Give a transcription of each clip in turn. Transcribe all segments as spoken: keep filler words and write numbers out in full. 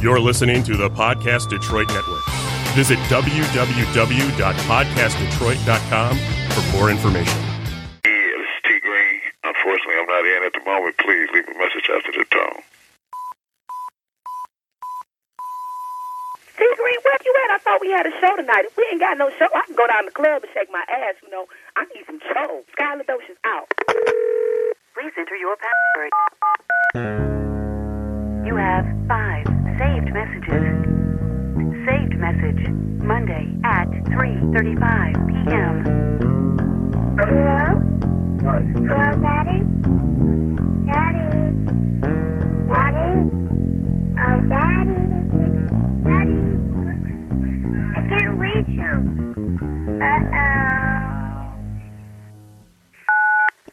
You're listening to the Podcast Detroit Network. Visit w w w dot podcast detroit dot com for more information. Yeah, this is T. Green. Unfortunately, I'm not in at the moment. Please leave a message after the tone. T. Green, where you at? I thought we had a show tonight. If we ain't got no show, I can go down to the club and shake my ass, you know. I need some show. Skylidocious out. Please enter your password. You have five saved messages. Saved message, Monday at three thirty-five p m Hello? Hello, Daddy? Daddy? Daddy? Oh, Daddy? Daddy? I can't reach you. Uh-oh.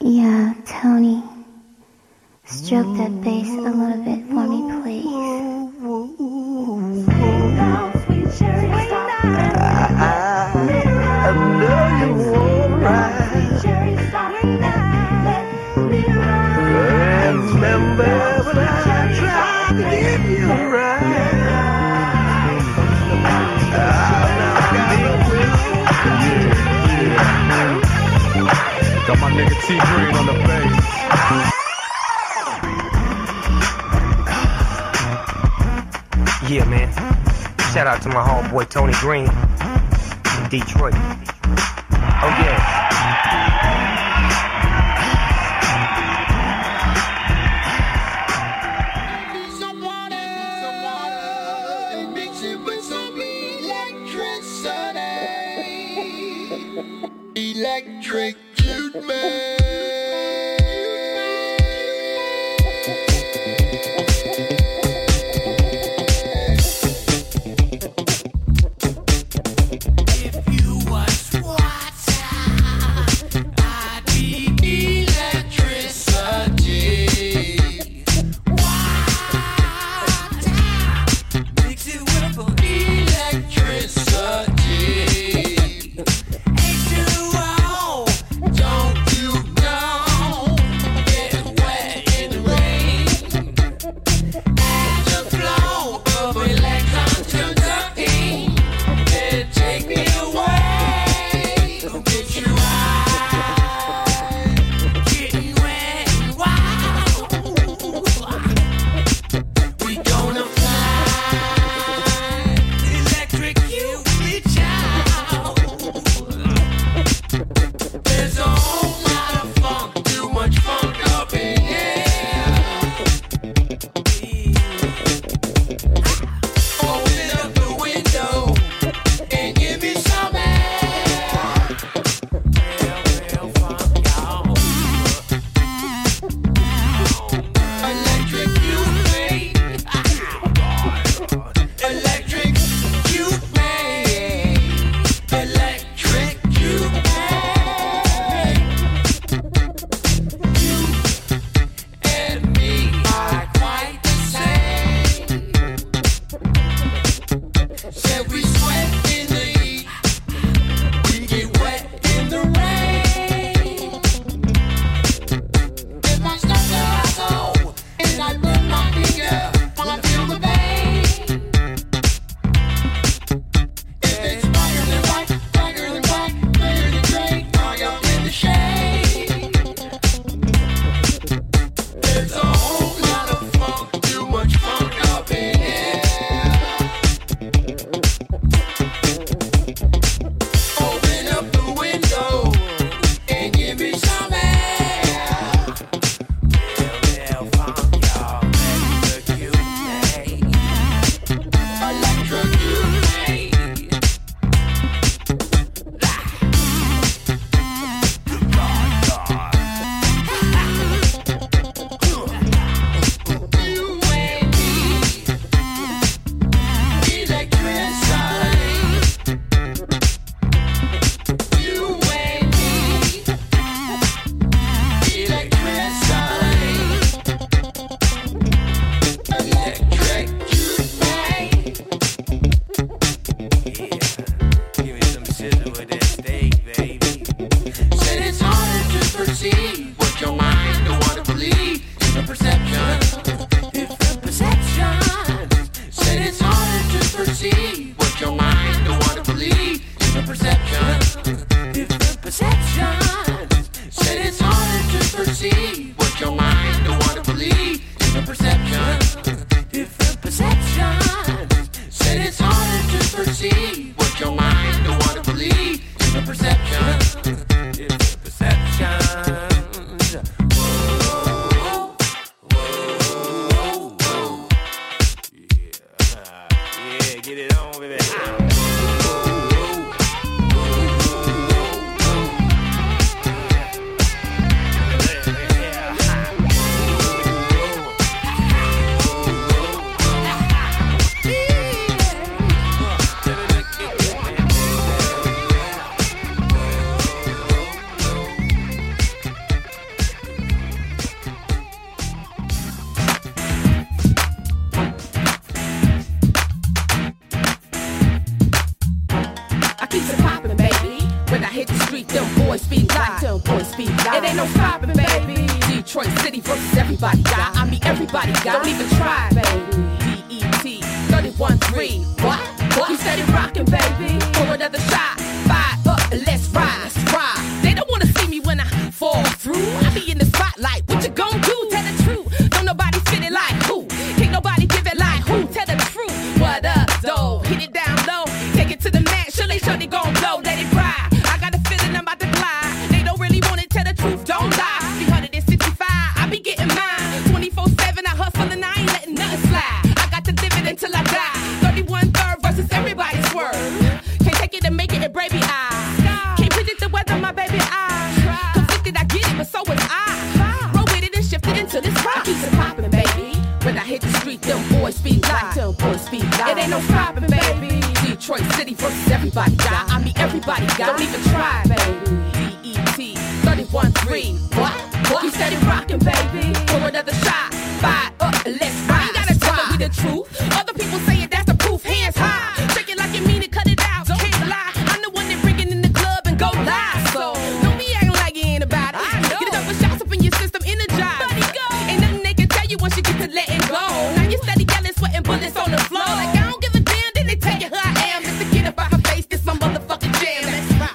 Yeah, Tony. Stroke that bass a little bit for me, please. I know you won't ride. Remember when I tried to give you a ride. Got my nigga T Green on the bass. Yeah, man. Shout out to my homeboy Tony Green. Detroit. Oh yeah. Electric cute man. Get it on, baby. It ain't no stopping, baby. Detroit City versus everybody, y'all. I mean, everybody, y'all. Don't even try, baby. D E T three one three. What? What? You said it rockin', baby. Pour another shot. Fire up and let's ride. Let's ride. They don't want to see me when I fall through. I be in the spotlight. What you gon' do? Tell the truth. Don't nobody fit it like who? Can't nobody give it like who? Tell the truth. What up, though? Hit it down low. Take it to the mat. Sure they, sure they gon' blow. Let it ride. I got a feeling I'm about to glide. Truth don't lie. three sixty-five, I be getting mine. twenty-four seven, I hustle and I ain't letting nothing slide. I got to live it until I die. thirty-one third versus everybody's word. Can't take it and make it and baby I. Can't predict the weather, my baby I. Conflicted, I get it, but so is I. Roll with it and shift it until it's rock. I keep it poppin', baby. When I hit the street, them boys be live. Them boys be live. It ain't no stoppin', baby. Detroit City versus everybody, die. I mean everybody, die. Don't even try, baby. One, three. What? What? You said it rockin', baby. Pour another shot. Fire up and let's ride. I ain't gotta tell it, we the truth. Other people say it, that's the proof. Hands high. Shake it like you mean it, cut it out. Don't can't lie. I'm the one that bring it in the club and go live. So don't be acting like you ain't about it. I know. Get it up with shots up in your system, energize. Ain't nothing they can tell you once you get to letting go. Now you steady yelling, sweating bullets on the floor. Like I don't give a damn, then they tell you who I am. Just to get up out my face, this my motherfucking jam.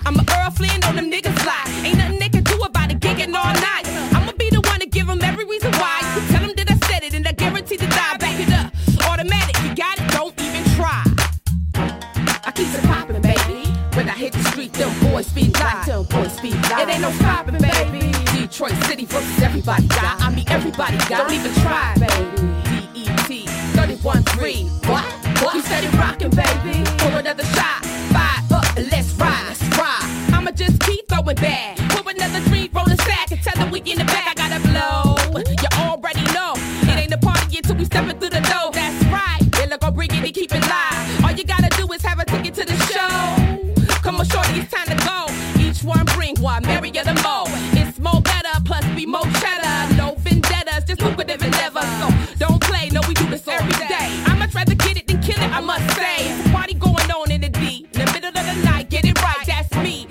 I'm a Earl Flynn on them niggas fly. Ain't nothing they can do about it, gigging all night. I'ma be the one to give them every reason why. You tell them that I said it and I guarantee to die. Back it up, automatic, you got it, don't even try. I keep it poppin', baby. When I hit the street, them boys be live. Them boys be live. It ain't no stoppin', baby. Detroit City versus everybody, die. I mean everybody, die. Don't even try, baby. D E T three one three. What? What? You said it rockin', baby. Pour another shot. Fire up and let's ride. Let's ride. I'ma just keep throwin' back. Another three, roll a sack and tell them we in the back. I gotta blow. You already know. It ain't a party until we stepping through the door. That's right. Then look, I'll bring it and keep it live. All you gotta do is have a ticket to the show. Come on, shorty, it's time to go. Each one bring one, marry you the more. It's more better, plus we more cheddar. No vendettas, just lucrative endeavor. So don't play, no, we do this every day. I much rather get it than kill it, I must say. It's a party going on in the D. In the middle of the night, get it right, that's me.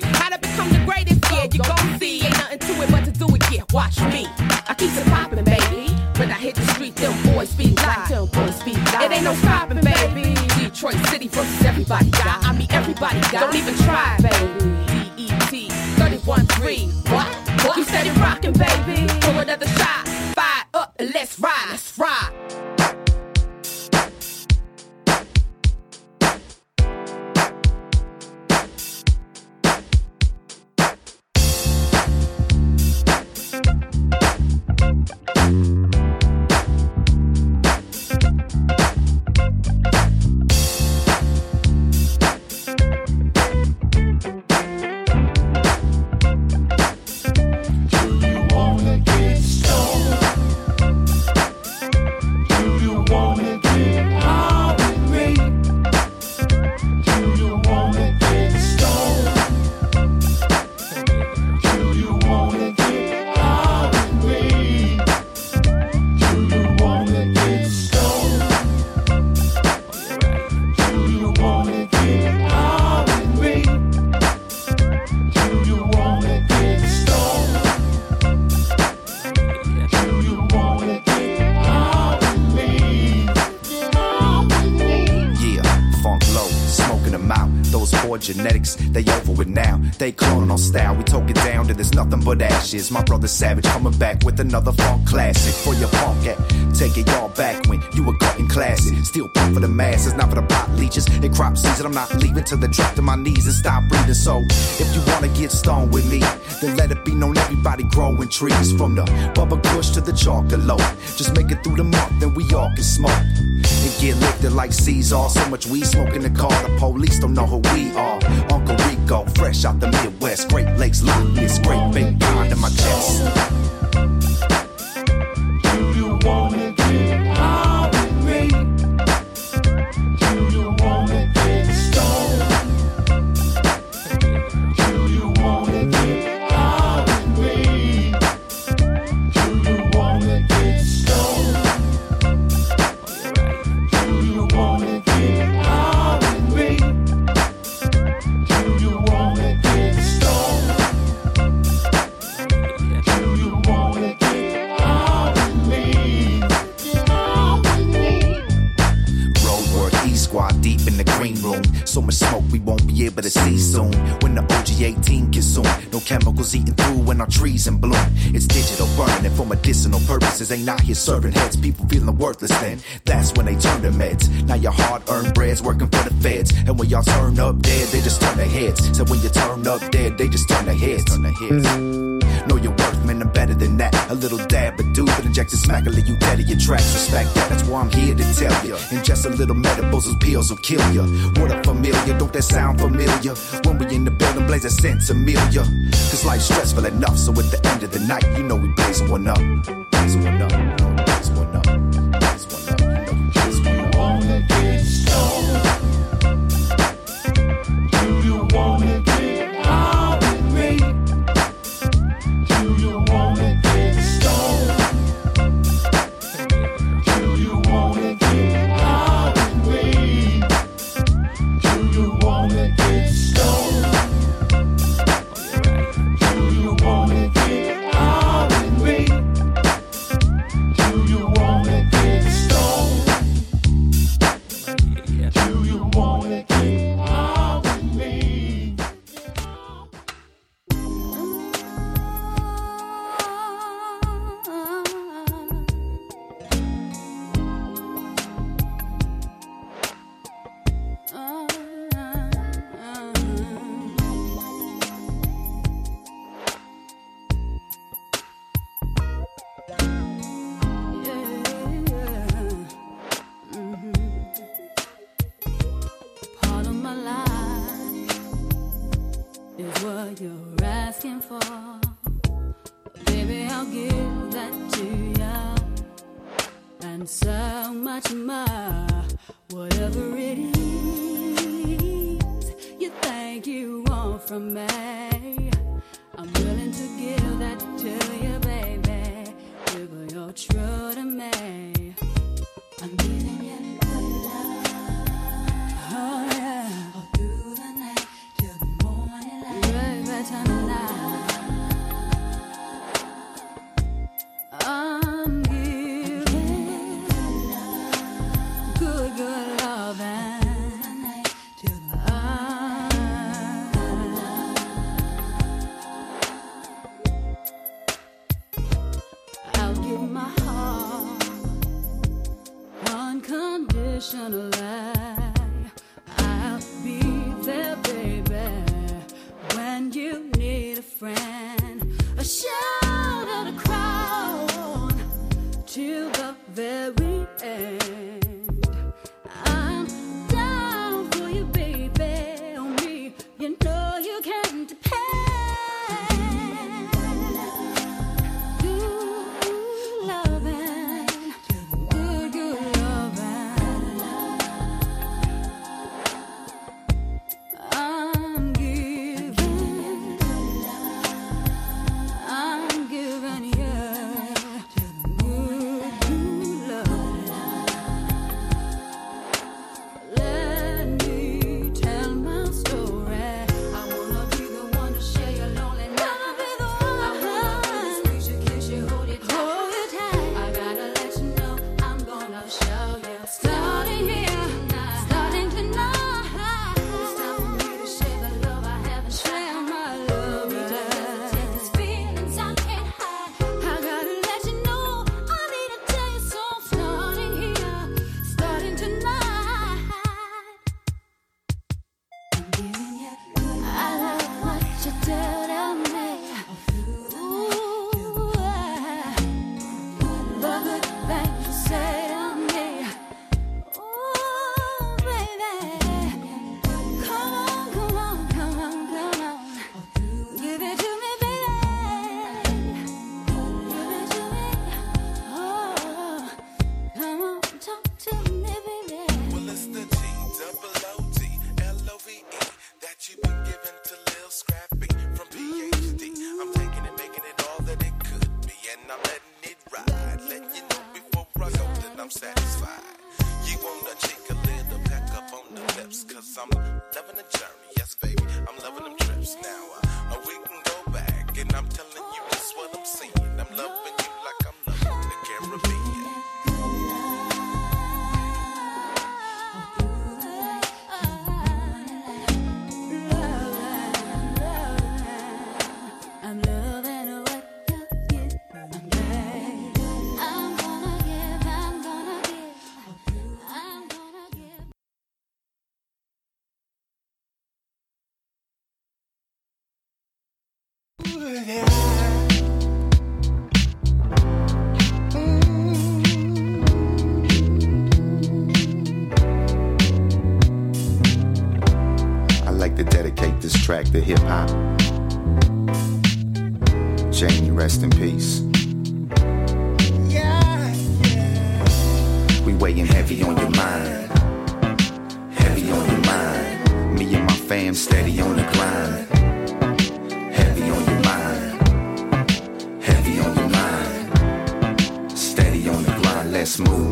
You gon' see, ain't nothing to it but to do it, yeah, watch me. I keep it poppin', baby. When I hit the street, them boys be live. Them boys be live. It ain't no stoppin', baby. Detroit City versus everybody, die. I mean everybody, die. Don't even try, baby. D E T three one three. What? What? You said it rockin', baby. Pour another shot. Fire up and let's ride. Let's ride. Genetics, they over with now. They cloning on style. We took it down to there's nothing but ashes. My brother Savage coming back with another funk classic for your punk at. Take it y'all back when you were cutting classes. Still pump for the masses, not for the pot leeches. In crop season, I'm not leaving till they drop to my knees and stop breathing. So if you wanna get stoned with me, then let it be known everybody growing trees from the Bubba Kush to the chocolate. Just make it through the month, then we all can smoke. and get lifted like Caesar. So much weed smoke in the car, the police don't know who we are. Uncle Rico, fresh out the Midwest, Great Lakes, Loch Ness, great big pond in my chest. Do you wanna get high with me? Do you wanna get stoned? Do you wanna get high with me? Do you wanna get stoned? Do you wanna get high with me? Do you wanna get stoned? Do you wanna get high with me? Get high with me. Roadwork E squad deep in the green room. So much smoke we won't be able to see soon. When the O G eighteen consumed, no chemicals eating through when our trees in bloom. It's digital burning and for medicinal purposes. Ain't out here serving heads, people feeling worthless then. That's when they turn to meds. Now your hard-earned bread's working for the feds. And when y'all turn up dead, they just turn their heads. So when you turn up dead, they just turn their heads. Turn their heads. Know your worth, man, I'm better than that. A little dab, but dude, that injects a smack and leave you dead in your tracks. Respect that, that's why I'm here to tell ya. Ingest a little medibles, those pills will kill ya. What a familiar, don't that sound familiar? When we in the building, blaze a sense familiar. Cause life's stressful enough, so at the end of the night, you know we blaze one up. Blaze one up, you know we blaze one up. Blaze one up, you know we blaze one up. Do you wanna get stoned? Do you wanna get high with me? Do you wanna get stoned? Do you wanna get high with me? Do you wanna get stoned? Do you wanna get high with me? Do you wanna get stoned? Do you wanna get high with me? Love. trips. I'm loving the journey, yes, baby. I'm loving them trips now. Uh, we can go back, and I'm telling you just what I'm seeing. I'm loving you like I'm loving the Caribbean. To hip-hop. Janie, rest in peace. Yeah, yeah. We weighing heavy on your mind. Heavy on your mind. Me and my fam steady on the grind. Heavy on your mind. Heavy on your mind. Steady on the grind, let's move.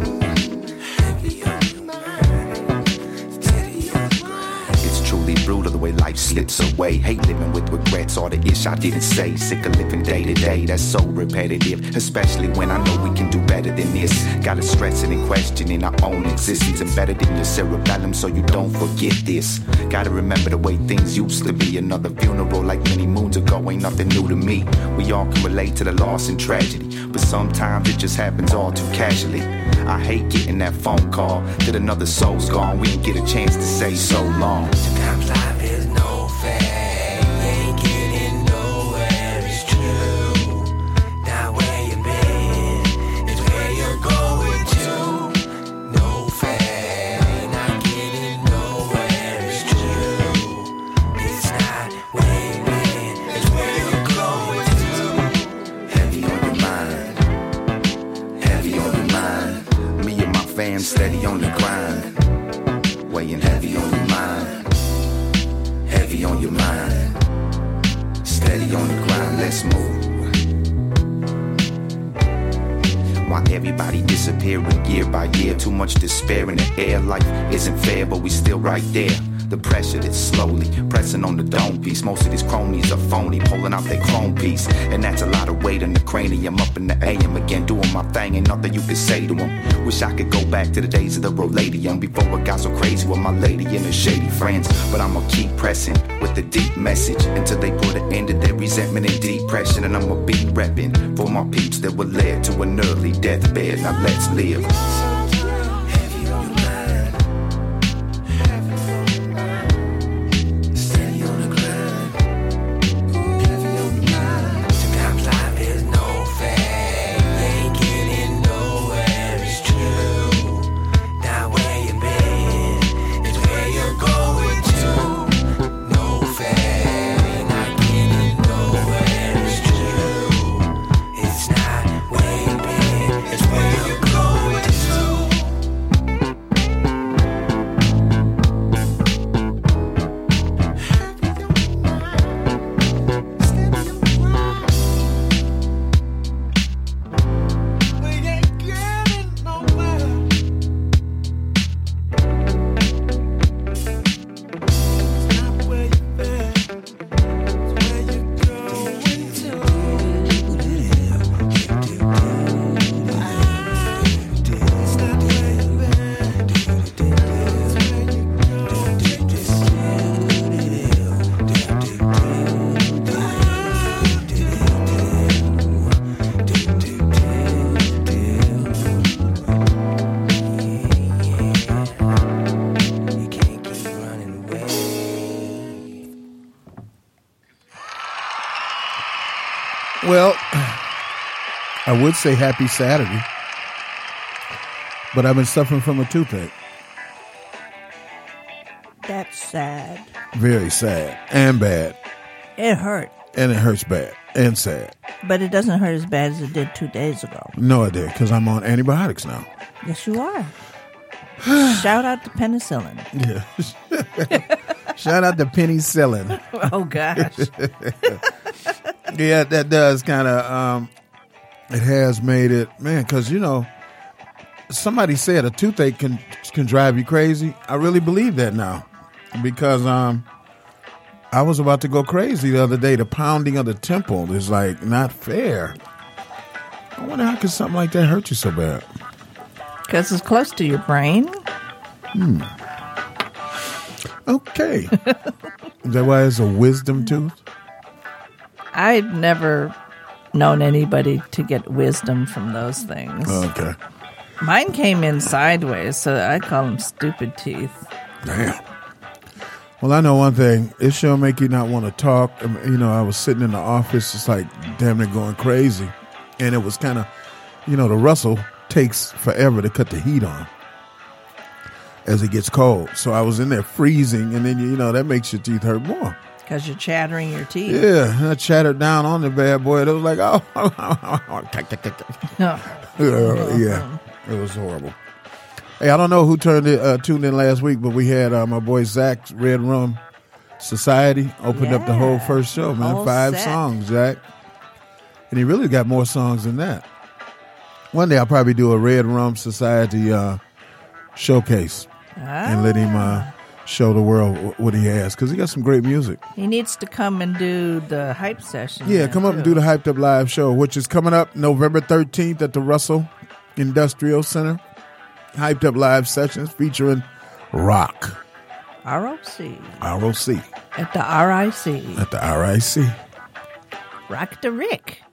Brutal the way life slips away. Hate living with regrets, all the ish I didn't say. Sick of living day to day, that's so repetitive. Especially when I know we can do better than this. Gotta stressing and questioning our own existence. Embedded in your cerebellum so you don't forget this. Gotta remember the way things used to be. Another funeral like many moons ago ain't nothing new to me. We all can relate to the loss and tragedy, but sometimes it just happens all too casually. I hate getting that phone call that another soul's gone. We didn't get a chance to say so long. Life is no fair, you ain't getting nowhere, it's true. Not where you've been, it's where you're going to. No fair, not getting nowhere, it's true. It's not where you've been, it's where you're going to. Heavy on your mind, heavy on your mind. Me and my fam steady on the grind, weighing heavy on your mind. Heavy on your mind, steady on the grind, let's move. Why everybody disappearing year by year, too much despair in the air, life isn't fair, but we still right there. The pressure that's slowly pressing on the dome piece. Most of these cronies are phony, pulling out their chrome piece. And that's a lot of weight in the cranium, up in the A M again, doing my thing, ain't nothing you can say to them. Wish I could go back to the days of the Roladium, before I got so crazy with my lady and her shady friends. But I'ma keep pressing with the deep message, until they put an end to their resentment and depression. And I'ma be repping for my peeps that were led to an early deathbed. Now let's live. Well, I would say happy Saturday, but I've been suffering from a toothache. That's sad. Very sad and bad. It hurt. And it hurts bad and sad. But it doesn't hurt as bad as it did two days ago. No, it did, because I'm on antibiotics now. Yes, you are. Shout out to penicillin. Yeah. Shout out to penicillin. Oh, gosh. Yeah, that does kind of, um, it has made it, man, because, you know, somebody said a toothache can can drive you crazy. I really believe that now. because um, I was about to go crazy the other day. The pounding of the temple is like not fair. I wonder how could something like that hurt you so bad? Because it's close to your brain. Hmm. Okay. Is that why it's a wisdom tooth? I've never known anybody to get wisdom from those things. Okay. Mine came in sideways, so I call them stupid teeth. Damn. Well, I know one thing. It sure make you not want to talk. I mean, you know, I was sitting in the office. It's like, damn it, going crazy. And it was kind of, you know, the Russell takes forever to cut the heat on as it gets cold. So I was in there freezing, and then, you know, that makes your teeth hurt more. Because you're chattering your teeth. Yeah, and I chattered down on the bad boy. And it was like, oh. uh, yeah, it was horrible. Hey, I don't know who turned it, uh, tuned in last week, but we had uh, my boy Zach's Red Rum Society opened yeah. up the whole first show, man. Whole Five set. songs, Zach. And he really got more songs than that. One day I'll probably do a Red Rum Society uh, showcase ah. and let him uh, show the world w- what he has, because he got some great music. He needs to come and do the hype session. Yeah, come up too. and do the Hyped Up Live show, which is coming up November thirteenth at the Russell Industrial Center. Hyped Up Live sessions featuring rock. R O C R O C At the R I C At the R I C Rock the Rick.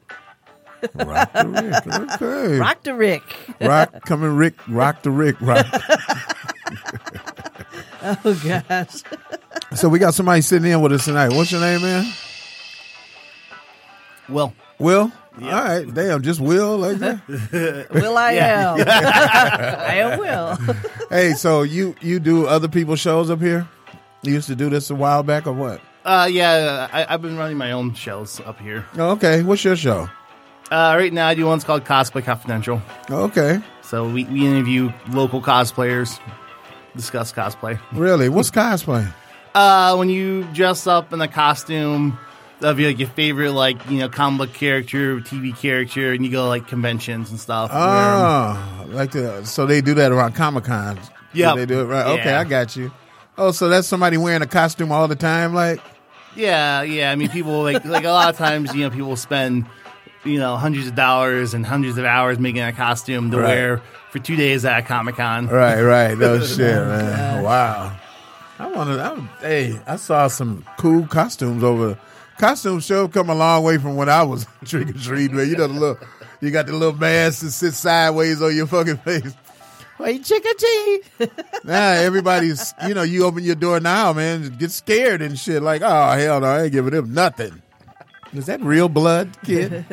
Rock the Rick. Okay. Rock the Rick. Rock, coming Rick. Rock the Rick. Rock. Oh, gosh. So we got somebody sitting in with us tonight. What's your name, man? Will. Will? Yeah. All right. Damn, just Will like that? Will I am. I am Will. Hey, so you, you do other people's shows up here? You used to do this a while back or what? Uh, yeah, I, I've been running my own shows up here. Oh, okay. What's your show? Uh, right now, I do one's called Cosplay Confidential. Okay. So we, we interview local cosplayers, discuss cosplay. Really? What's cosplay? Uh, when you dress up in a costume of your, like, your favorite, like, you know, comic book character, T V character, and you go to, like, conventions and stuff. Oh, and like the, so they do that around Comic-Con. Yeah, so they do it right. Yeah. Okay, I got you. Oh, so that's somebody wearing a costume all the time, like. Yeah, yeah. I mean, people, like, like a lot of times, you know, people spend, you know, hundreds of dollars and hundreds of hours making a costume to right. wear for two days at Comic-Con. Right, right. No shit, man. Wow. I wanted, I'm, hey, I saw some cool costumes over. Costume show come a long way from when I was trick-or-treating, man. You know, the little, you got the little mask that sits sideways on your fucking face. Wait, chickadee. Nah, everybody's, you know, you open your door now, man, get scared and shit. Like, oh, hell no, I ain't giving him nothing. Is that real blood, kid?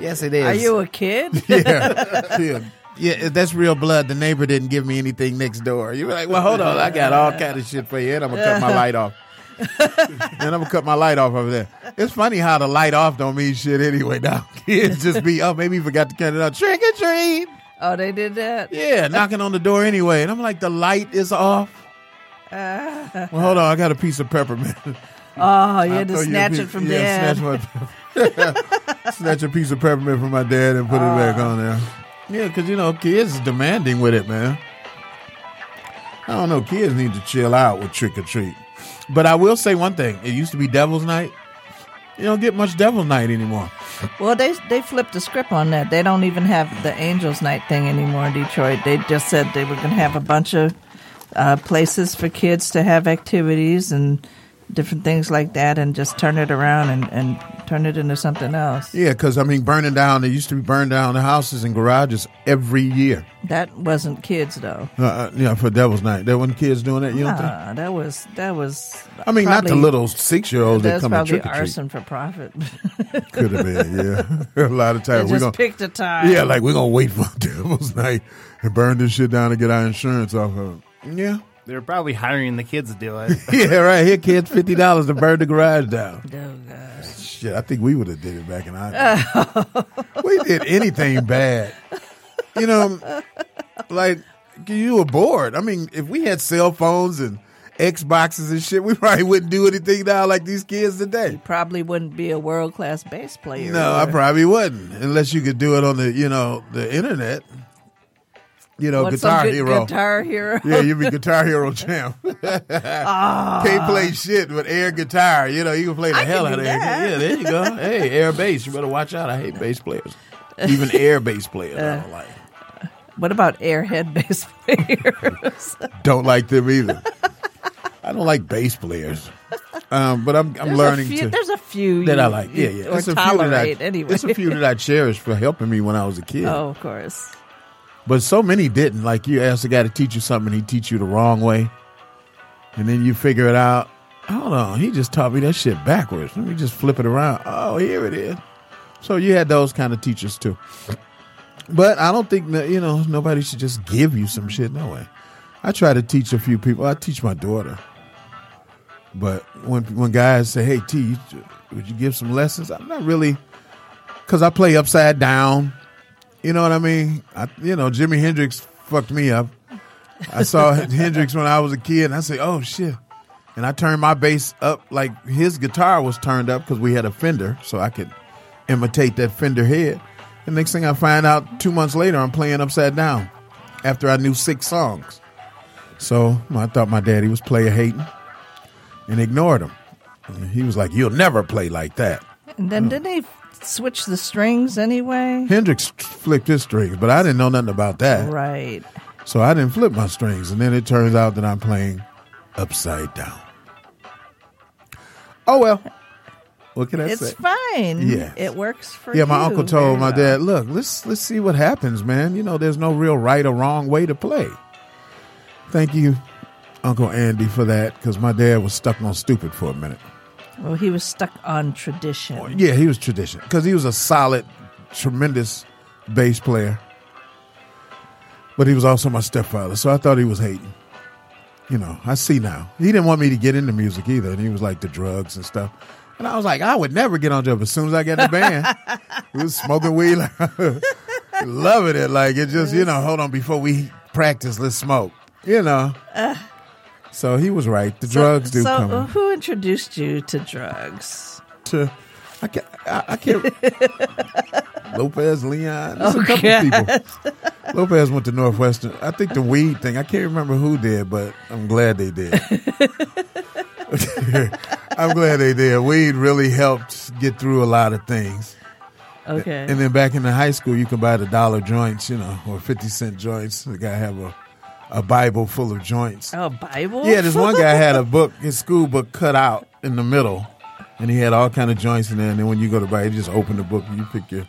Yes, it is. Are you a kid? Yeah. Yeah. Yeah, that's real blood. The neighbor didn't give me anything next door. You were like, well, hold on. I got all kind of shit for you, and I'm going to cut my light off. And I'm going to cut my light off over there. It's funny how the light off don't mean shit anyway now. Kids just be, oh, maybe you forgot to cut it off. Trick or treat. Oh, they did that? Yeah, knocking on the door anyway. And I'm like, the light is off. Uh, well, hold on. I got a piece of peppermint. Oh, you had to snatch piece, it from yeah, dad. Snatch, my, snatch a piece of peppermint from my dad and put oh. it back on there. Yeah, because, you know, kids is demanding with it, man. I don't know. Kids need to chill out with trick or treat. But I will say one thing. It used to be Devil's Night. You don't get much Devil's Night anymore. Well, they they flipped the script on that. They don't even have the Angels Night thing anymore in Detroit. They just said they were going to have a bunch of uh, places for kids to have activities and different things like that, and just turn it around and, and turn it into something else. Yeah, because, I mean, burning down, they used to be burning down the houses and garages every year. That wasn't kids, though. Uh, yeah, for Devil's Night. There wasn't kids doing that, you don't nah, think? that was, that was... I mean, probably, not the little six-year-olds that come and trick-or-treat. That was probably arson for profit. Could have been, yeah. A lot of times. They just gonna, picked a time. Yeah, like, we're going to wait for Devil's Night and burn this shit down and get our insurance off of it. Yeah. They're probably hiring the kids to do it. Yeah, right. Here, kids, fifty dollars to burn the garage down. Oh, gosh. Shit, I think we would have did it back in our day. Oh. We did anything bad. You know, like, you were bored. I mean, if we had cell phones and Xboxes and shit, we probably wouldn't do anything now like these kids today. You probably wouldn't be a world-class bass player. No, either. I probably wouldn't, unless you could do it on the, you know, the internet. You know, what's Guitar good, Hero. Guitar Hero. Yeah, you be Guitar Hero champ. oh. Can't play shit with air guitar. You know, you can play the I hell out of air guitar. Yeah, there you go. Hey, air bass. You better watch out. I hate bass players. Even air bass players uh, I don't like. What about airhead bass players? Don't like them either. I don't like bass players. Um, but I'm, I'm there's learning few, to. There's a few that you, I like. Yeah, yeah. Or tolerate I, anyway. There's a few that I cherish for helping me when I was a kid. Oh, of course. But so many didn't. Like, you ask a guy to teach you something, and he teach you the wrong way. And then you figure it out. Hold on, he just taught me that shit backwards. Let me just flip it around. Oh, here it is. So you had those kind of teachers, too. But I don't think, that, you know, nobody should just give you some shit. No way. I try to teach a few people. I teach my daughter. But when, when guys say, hey, T, would you give some lessons? I'm not really, because I play upside down. You know what I mean? I, you know, Jimi Hendrix fucked me up. I saw Hendrix when I was a kid, and I said, oh, shit. And I turned my bass up like his guitar was turned up because we had a Fender, so I could imitate that Fender head. And next thing I find out, two months later, I'm playing upside down after I knew six songs. So I thought my daddy was player-hating and ignored him. And he was like, you'll never play like that. And then did they... switch the strings anyway? Hendrix flipped his strings, but I didn't know nothing about that. Right. So I didn't flip my strings, and then it turns out that I'm playing upside down. Oh, well. What can I it's say? It's fine. Yeah. It works for yeah, you. Yeah, my uncle told my well. dad, look, let's let's see what happens, man. You know, there's no real right or wrong way to play. Thank you, Uncle Andy, for that, because my dad was stuck on stupid for a minute. Well, he was stuck on tradition. Yeah, he was tradition. Because he was a solid, tremendous bass player. But he was also my stepfather, so I thought he was hating. You know, I see now. He didn't want me to get into music either, and he was like the drugs and stuff. And I was like, I would never get on drugs. As soon as I got in the band, we was smoking weed. Loving it. Like, it just, you know, hold on, before we practice, let's smoke. You know. Uh. So he was right. The so, drugs do so come. So who introduced you to drugs? To I can't. I, I can't. Lopez, Leon. There's oh, a couple people. Lopez went to Northwestern. I think the weed thing. I can't remember who did, but I'm glad they did. I'm glad they did. Weed really helped get through a lot of things. Okay. And then back in the high school, you could buy the dollar joints, you know, or fifty cent joints. The guy have a. A Bible full of joints. Oh, Bible? Yeah, this one guy had a book, his school book cut out in the middle, and he had all kind of joints in there, and then when you go to buy it, you just open the book and you pick your...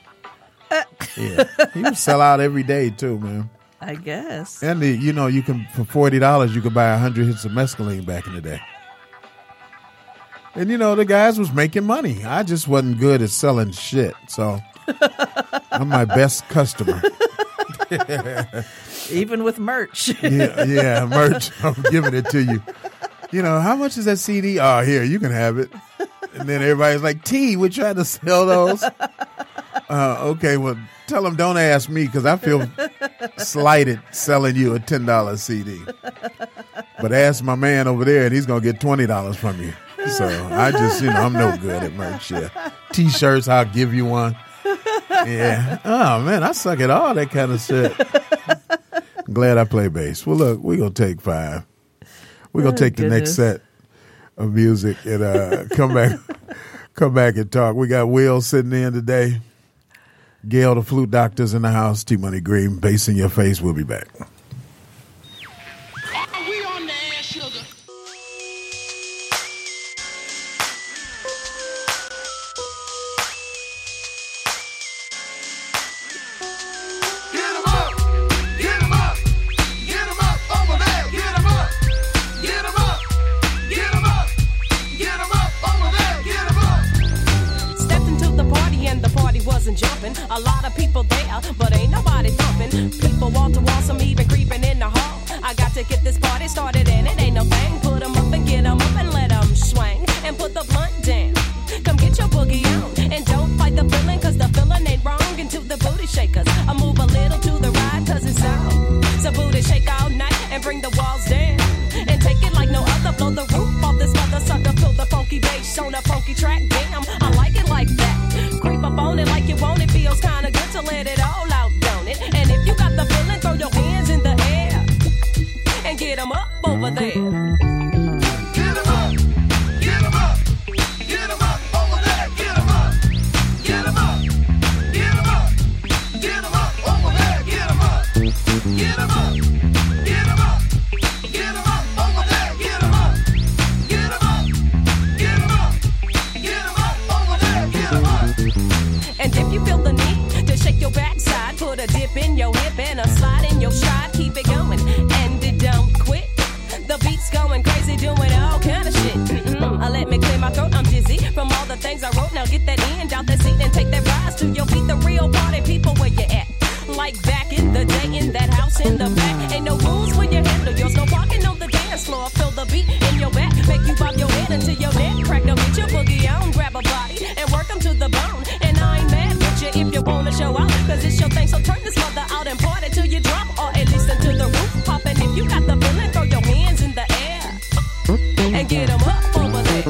Uh. Yeah. He would sell out every day, too, man. I guess. And, the, you know, you can for forty dollars, you could buy one hundred hits of mescaline back in the day. And, you know, the guys was making money. I just wasn't good at selling shit, so I'm my best customer. Even with merch. yeah, yeah, merch. I'm giving it to you. You know, how much is that C D? Oh, here, you can have it. And then everybody's like, T, we're trying to sell those. Uh, okay, well, tell them don't ask me because I feel slighted selling you a ten dollar C D. But ask my man over there and he's going to get twenty dollars from you. So I just, you know, I'm no good at merch. Yeah. T-shirts, I'll give you one. Yeah. Oh, man, I suck at all that kind of shit. Glad I play bass. Well, look, we're going to take five. We're going to oh, take goodness. the next set of music and uh, come back come back and talk. We got Will sitting in today. Gail, the flute doctor's in the house. T-Money Green, bass in your face. We'll be back. A lot of people there, but ain't nobody thumping. People wall to wall, some even creeping in the hall. I got to get this party started and it ain't no thing. Put them up and get them up and let them swing. And put the blunt down, come get your boogie on. And don't fight the feeling, cause the feeling ain't wrong. Into the booty shakers, I move a little to the right, cause it's on. So booty shake all night and bring the walls down. And take it like no other, blow the roof off this mother sucker. Feel the funky bass on a funky track, damn, I like it like that. Creep up on it like you want it, feels kinda good to let it all out, don't it? And if you got the feeling, throw your hands in beats going crazy, doing all kind of shit. Mm-mm. I let me clear my throat, I'm dizzy from all the things I wrote. Now get that end out that seat and take that rise to your feet. The real party people, where you at? Like back in the day, in that house in the back. Ain't no rules when you handle yours, no walking on the dance floor. Feel the beat in your back, make you bob your head until your neck crack. Now get your boogie on, grab a body and work them to the bone. And I ain't mad with you if you wanna show out, cause it's your thing, so turn this mother out and party till you drop. Or at least into the roof pop, and if you got the feeling, throw your hands in the air and get them up over there.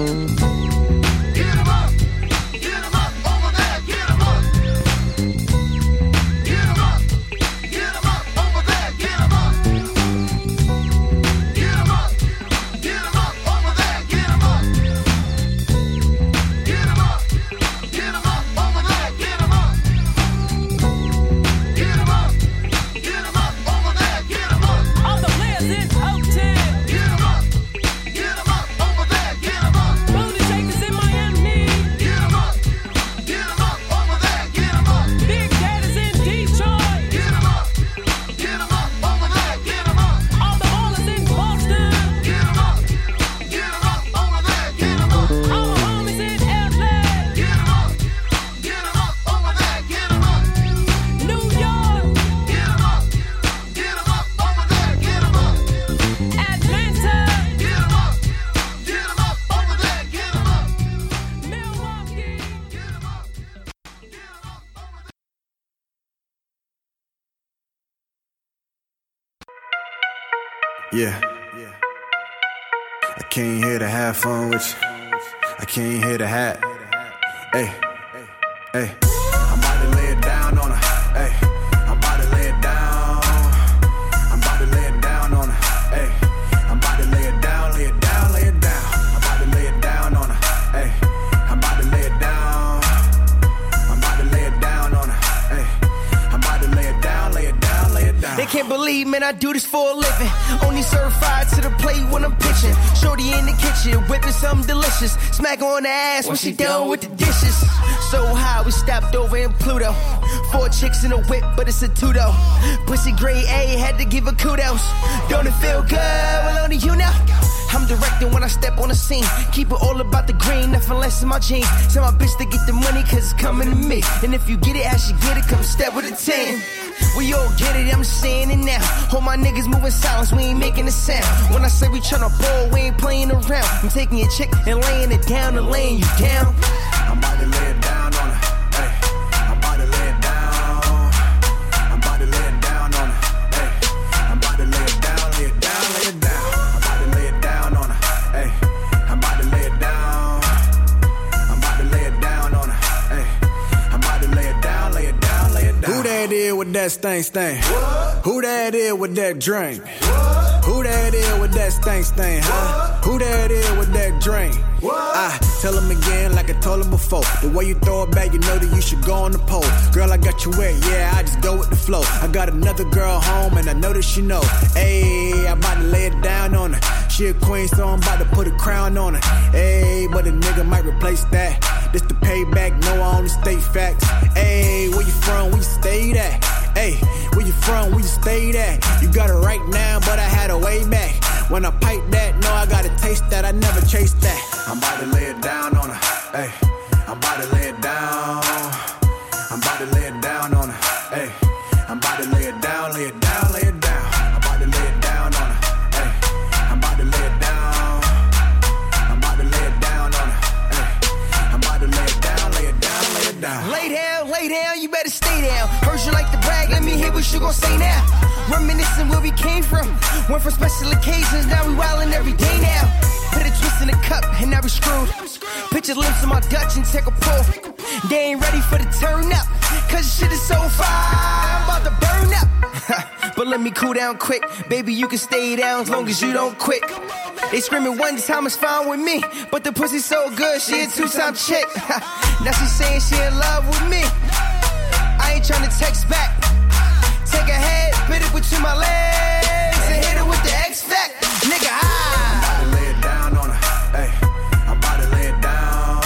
Yeah, I came here to have fun with you. I came here to have. Hey, hey, I'm about to lay it down on her. Hey, I'm about to lay it down. I'm about to lay it down on her. Hey, I'm about to lay it down, lay it down, lay it down. I'm about to lay it down on her. Hey, I'm about to lay it down. I'm about to lay it down on her. Hey, I'm about to lay it down, lay it down, lay it down. They can't believe, man, I do this for a living. Only serve fries to the plate when I'm pitching. Shorty in the kitchen, whipping something delicious. Smack her on the ass when she done with the dishes. So high, we stopped over in Pluto. Four chicks in a whip, but it's a two-door. Pussy grade A, had to give her kudos. Don't it feel good? Well, only you know. I'm directing when I step on the scene. Keep it all about the green, nothing less than my jeans. Tell my bitch to get the money, cause it's coming to me. And if you get it, I should get it, come step with the team. We all get it, I'm seeing it now. All my niggas moving silence, we ain't making a sound. When I say we tryna ball, we ain't playing around. I'm taking your chick and laying it down and laying you down. I'm about to lay it down on her. Hey, I'm about to lay it down. I'm about to lay it down on her. Hey, I'm about to lay it down, lay it down, lay it down. I'm about to lay it down on her. Hey, I'm about to lay it down. I'm about to lay it down on her. Hey, I'm about to lay it down, lay it down, lay it down. Who that is with that stank stank? Who that is with that drink? What? Who that is with that stank stank, huh? Who that is with that drink? What? I tell him again like I told him before. The way you throw it back, you know that you should go on the pole. Girl, I got you wet, yeah, I just go with the flow. I got another girl home and I know that she know. Ayy, I'm about to lay it down on her. She a queen, so I'm about to put a crown on her. Ayy, but a nigga might replace that. This the payback, no, I only state facts. Ayy, where you from, where you stayed at? Hey, where you from, where you stayed at? You got it right now, but I had a way back. When I pipe that, no, I gotta taste that, I never chased that. I'm about to lay it down on her, hey. I'm about to lay it down. I'm about to lay it down on her, hey. I'm about to lay it down, lay it down, lay it down. I'm about to lay it down on her, hey. I'm about to lay it down. I'm about to lay it down on her, hey. I'm about to lay it down, lay it down, lay it down. Lay down, lay down, you better stay down. Heard you like the brag, let me hear what you gon' say now. Reminiscing where we came from. Went from special occasions, now we wildin' every day now. Put a twist in the cup, and now we screwed. Put your lips on my Dutch and take a pull. They ain't ready for the turn up, cause shit is so fire, I'm about to burn up. But let me cool down quick. Baby, you can stay down as long as you don't quit. They screaming one time is fine with me, but the pussy so good, she a two-time chick. Now she saying she in love with me. I ain't trying to text back. Take a head, put it between my legs, and hit it with the X-Fact, nigga, I. I'm about to lay it down on her, ayy. I'm about to lay it down.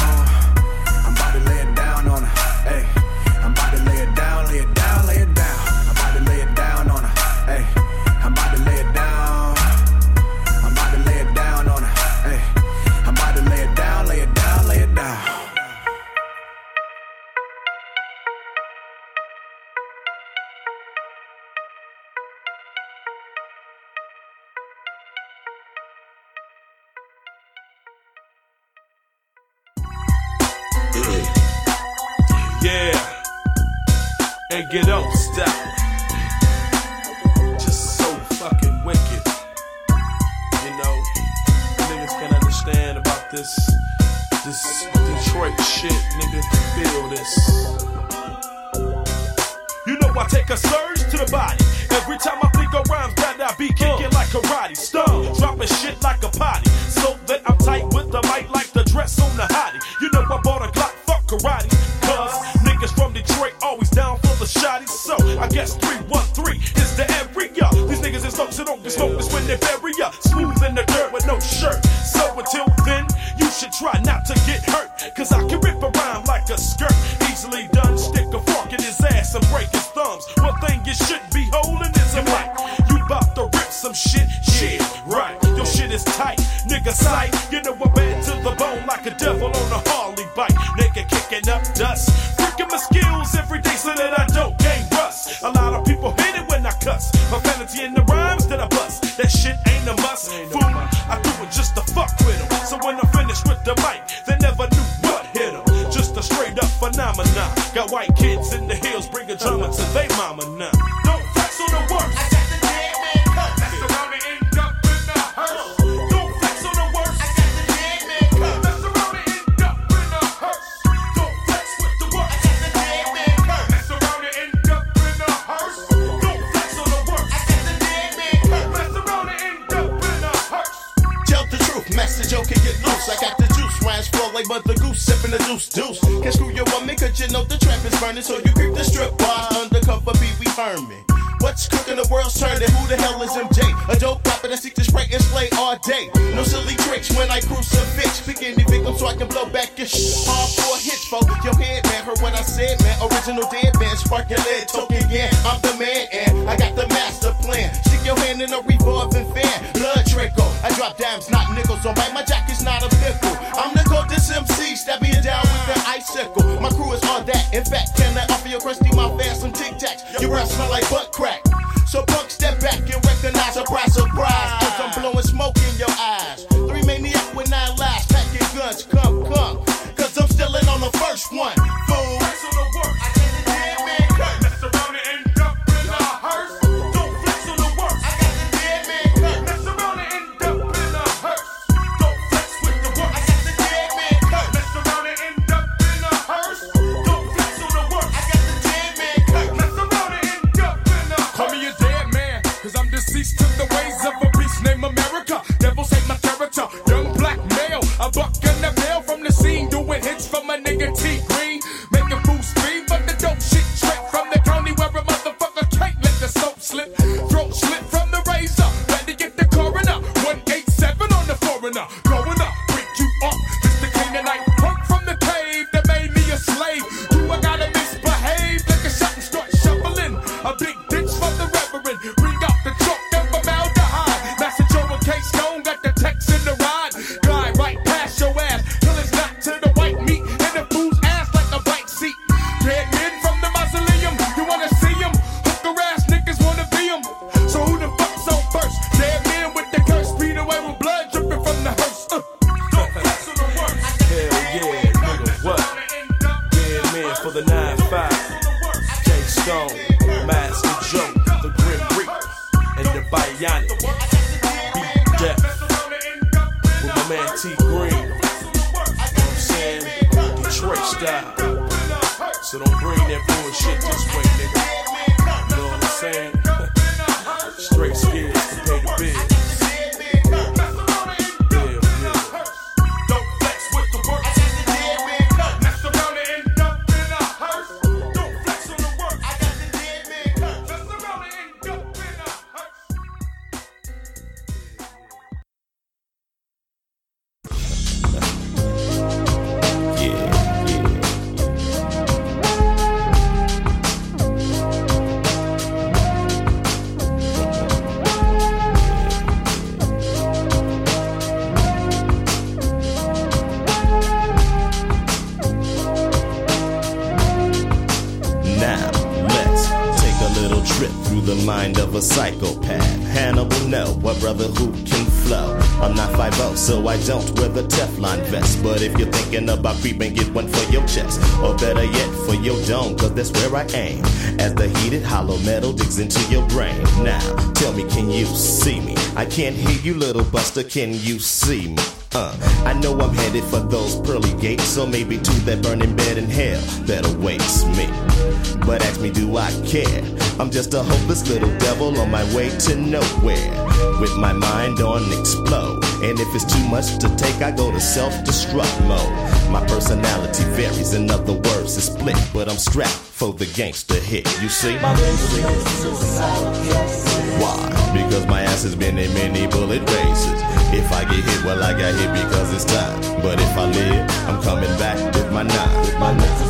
I'm about to lay it down on her, ayy. I'm about to lay it down, lay it down, lay it down. I'm about to lay it down on her, ayy. I'm about to lay it down. I'm about to nigga, don't stop. Just so fucking wicked. You know, niggas can understand about this, this Detroit shit, nigga, feel this. You know I take a surge to the body. Every time I think of rhymes that I be kicking uh. like karate. Stung, dropping shit like a potty. So that I'm tight with the mic like the dress on the hottie. You know I bought a Glock, fuck karate. Cause niggas from Detroit always down for the shotties. So I guess three one three is the area. These niggas is low, so don't be smoking when they bury ya. Smooth in the dirt with no shirt. So until then, you should try not to get hurt. Cause I can rip a rhyme like a skirt. Easily done, stick a fork in his ass and break his thumbs. One thing you shouldn't be holding is a mic. You bout to rip some shit, shit, right. Your shit is tight, nigga sight. You know I'm bad to the bone like a devil on a Harley bike. Nigga kicking up dust. Freaking my skills every day so that I don't gain rust. A lot of people hate it when I cuss. My vanity in the rhymes that I bust. That shit ain't a must, fool. I do it just to fuck with them. So when I finish with the mic, they never knew what hit them. Just a straight up phenomenon. Got white kids in the hills bringing drama to they mama now. Don't flex on the worst. I got the dead man cut. That's the round to end up in the hearse. Don't flex on the worst. I got the dead man cut. That's the round to end up in the hearse. Don't flex with the worst. I got the dead man cut. That's the round to end up in the hearse. Don't flex on the worst. I got the dead man cut. That's the round to end up in the hearse. Tell the truth, message joke can get loose. I got the juice, rhymes flow like mother goose, sipping the deuce, deuce. Can't screw your woman, cause you know the trap is burning. So you creep the strip bar undercover, be we firmin'. What's cooking, the world's turning, who the hell is M J? A dope popper that seeks to spray and slay all day. No silly tricks when I crucifix. Pick any victim so I can blow back your shit. Hardcore hits, folk, your head man, heard what I said, man. Original dead man, sparking lead, token, yeah. I'm the man and I got the master plan. Stick your hand in a revolving fan, blood trickle. I drop dimes, not nickels, don't bite my jacket's not a pickle. I'm the coldest M C, stab you down with an icicle. My crew is all that, in fact, can I offer your crusty mouth fans some Tic Tacs? Your ass smell like butt crack. So punk, step back and recognize, surprise, surprise, cause I'm blowing smoke in your eyes. Three maniac with nine lives, packing guns, come, come, cause I'm still in on the first one, fool. Flex on the work, I got the dead man cut. Mess around and end up in a hearse. Don't flex on the work, I got the dead man cut. Mess around and end up in a hearse. Don't flex with the work, I got the dead man cut. Mess around and end up in a hearse. Don't flex on the work, I got the dead man cut. Mess around and end up in a hearse. Call me a dead man, cause I'm deceased to the ways of a beast named America. Devils hate my character, young black male. I buck in the mail from the scene, doing hits for my nigga T Green. Making fools scream, but the dope shit straight from the county where a motherfucker can't let the soap slip. Throat slip from the razor, had to get the coroner. one eighty-seven on the foreigner, growing up, break you up. This the Canaanite punk from the cave that made me a slave. Do I gotta misbehave? Like a shot and start shuffling. A big ditch for the reverend. Bring out the chalk and formaldehyde. Massacre and K-Stone got the text in the ride. Glide right past your ass till it's not to the white meat and the food's ass like a bike seat. Dead men from the mausoleum, you wanna see them? Hooker ass niggas wanna be them. So who the fuck's on first? Dead men with the curse, beat away with blood dripping from the hearse. Uh. Don't flex on the worst. Hell yeah, nigga, what? Dead men for the nine five. K-Stone. Master Joe, the Grim Reaper, and the Bionic, beat death, with my man T Green, you know what I'm saying, Detroit style, so don't bring that bullshit this way, nigga, you know what I'm saying, straight skills to pay the bills. Psychopath, Hannibal, no, a brother who can flow. I'm not five oh, so I don't wear the Teflon vest. But if you're thinking about creeping, get one for your chest, or better yet, for your dome, cause that's where I aim, as the heated hollow metal digs into your brain. Now, tell me, can you see me? I can't hear you, little buster, can you see me? Uh, I know I'm headed for those pearly gates, so maybe to that burning bed in hell that awaits me. But ask me, do I care? I'm just a hopeless little devil on my way to nowhere, with my mind on explode. And if it's too much to take, I go to self-destruct mode. My personality varies, in other words, it's split, but I'm strapped for the gangster hit, you see? My Why? Because my ass has been in many bullet races. If I get hit, well, I got hit because it's time. But if I live, I'm coming back with my knife. With my knife.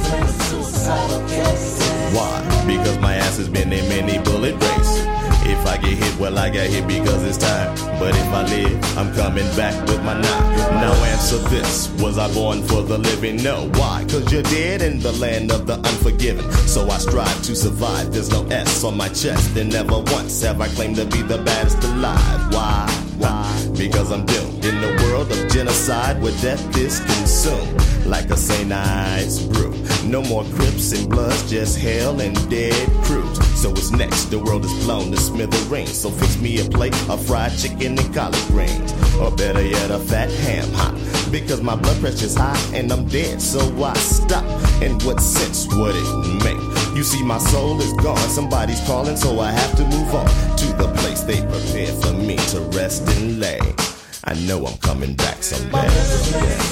Why? Because my ass has been in many bullet races. If I get hit, well, I got hit because it's time. But if I live, I'm coming back with my knife. Now answer this. Was I born for the living? No. Why? Cause you're dead in the land of the unforgiven. So I strive to survive. There's no S on my chest. And never once have I claimed to be the baddest alive. Why? Why? Because I'm doomed in the world of genocide where death is consumed like a Saint Ives brew. No more Crips and Bloods, just hell and dead crews. So what's next? The world is blown to smithereens. So fix me a plate of fried chicken and collard greens, or better yet, a fat ham hop. Because my blood pressure's high and I'm dead, so I stop. In what sense would it make? You see, my soul is gone. Somebody's calling, so I have to move on to the place they prepared for me to rest and lay. I know I'm coming back someday. My yeah.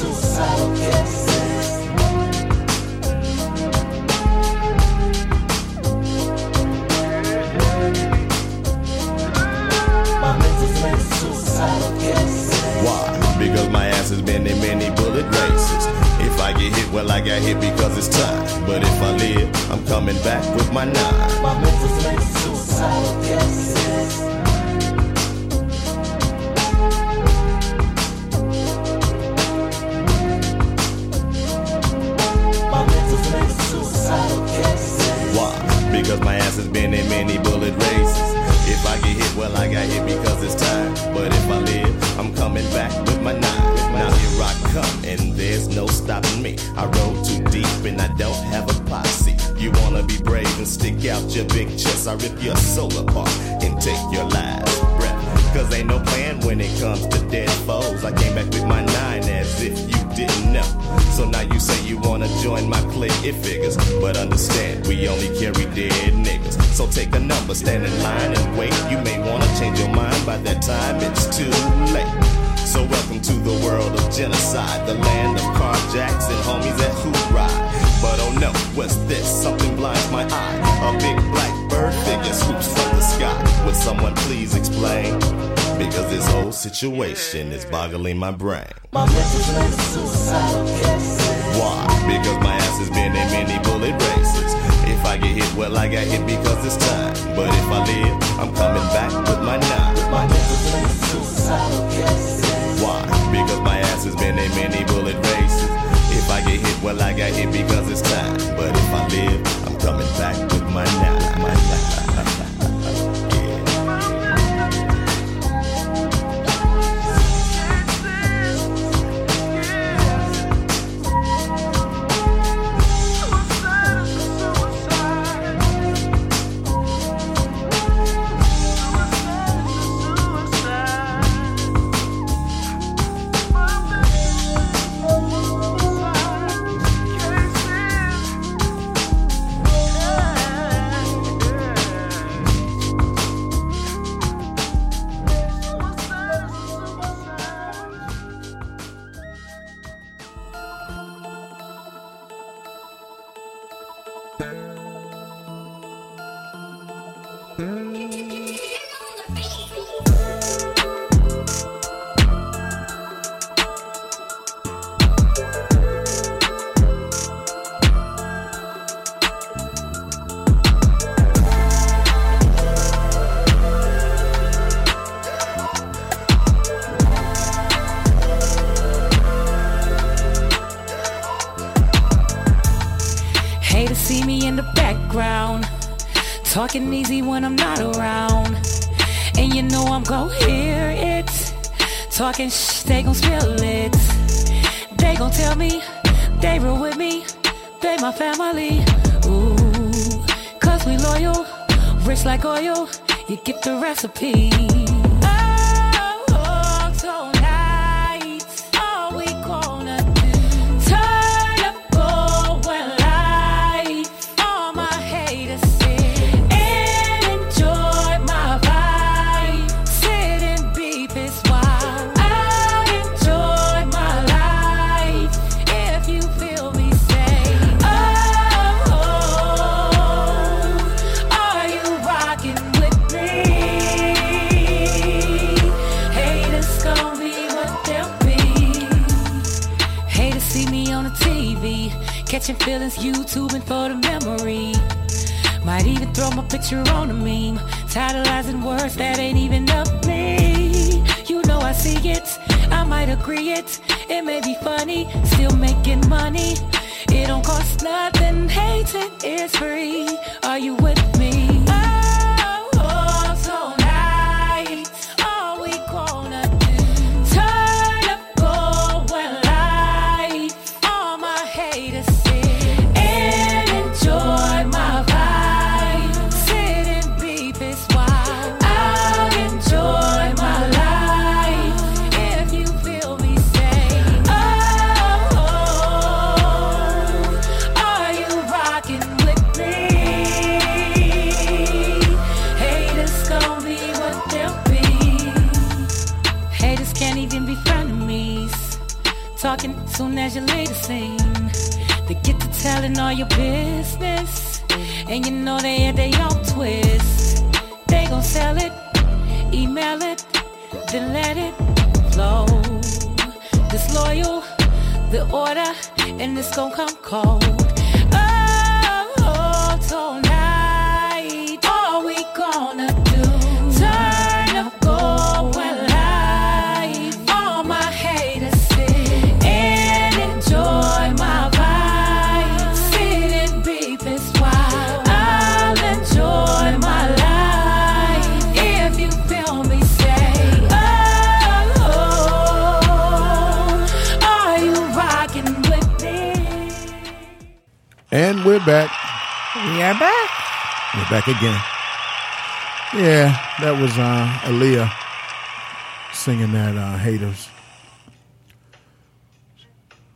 Why? Because my ass has been in many bullet races. If I get hit, well, I got hit because it's time. But if I live, I'm coming back with my knife. My mental space is suicidal guesses. My mental space is suicidal guesses. Why? Because my ass has been in many bullet races. If I get hit, well, I got hit because it's time. But if I live, I'm coming back with my knife. Now here I come, and there's no stopping me. I roll too deep, and I don't have a posse. You wanna be brave and stick out your big chest. I rip your soul apart and take your last breath. Cause ain't no plan when it comes to dead foes. I came back with my nine as if you didn't know. So now you say you wanna join my clique, it figures. But understand, we only carry dead niggas. So take a number, stand in line and wait. You may wanna change your mind, by that time it's too late. So welcome to the world of genocide, the land of carjacks and homies that who ride. But oh no, what's this? Something blinds my eye. A big black bird figure swoops from the sky. Would someone please explain? Because this whole situation is boggling my brain. My message is suicidal guesses. Why? Because my ass has been in many bullet races. If I get hit, well, I got hit because it's time. But if I live, I'm coming back with my knife. My message is suicidal guesses. Why? Because my ass has been in many bullet races. If I get hit, well, I got hit because it's time. But if I live, I'm coming back with my knife. My knife. Talking easy when I'm not around, and you know I'm gon' hear it. talking shh, they gon' spill it. They gon' tell me, they real with me, they my family. Ooh, cause we loyal, rich like oil, you get the recipe. Catching feelings, YouTubing for the memory. Might even throw my picture on a meme. Titleizing words that ain't even of me. You know I see it, I might agree it. It may be funny, still making money. It don't cost nothing, hating is free. Are you with me? Soon as you leave the scene, they get to telling all your business, and you know they had their own twist. They gon' sell it, email it, then let it flow. Disloyal, the order, and it's gon' come cold. Oh, tonight, all we gonna do, turn up gold and And we're back. We are back. We're back again. Yeah, that was uh, Aaliyah singing that uh, Haters.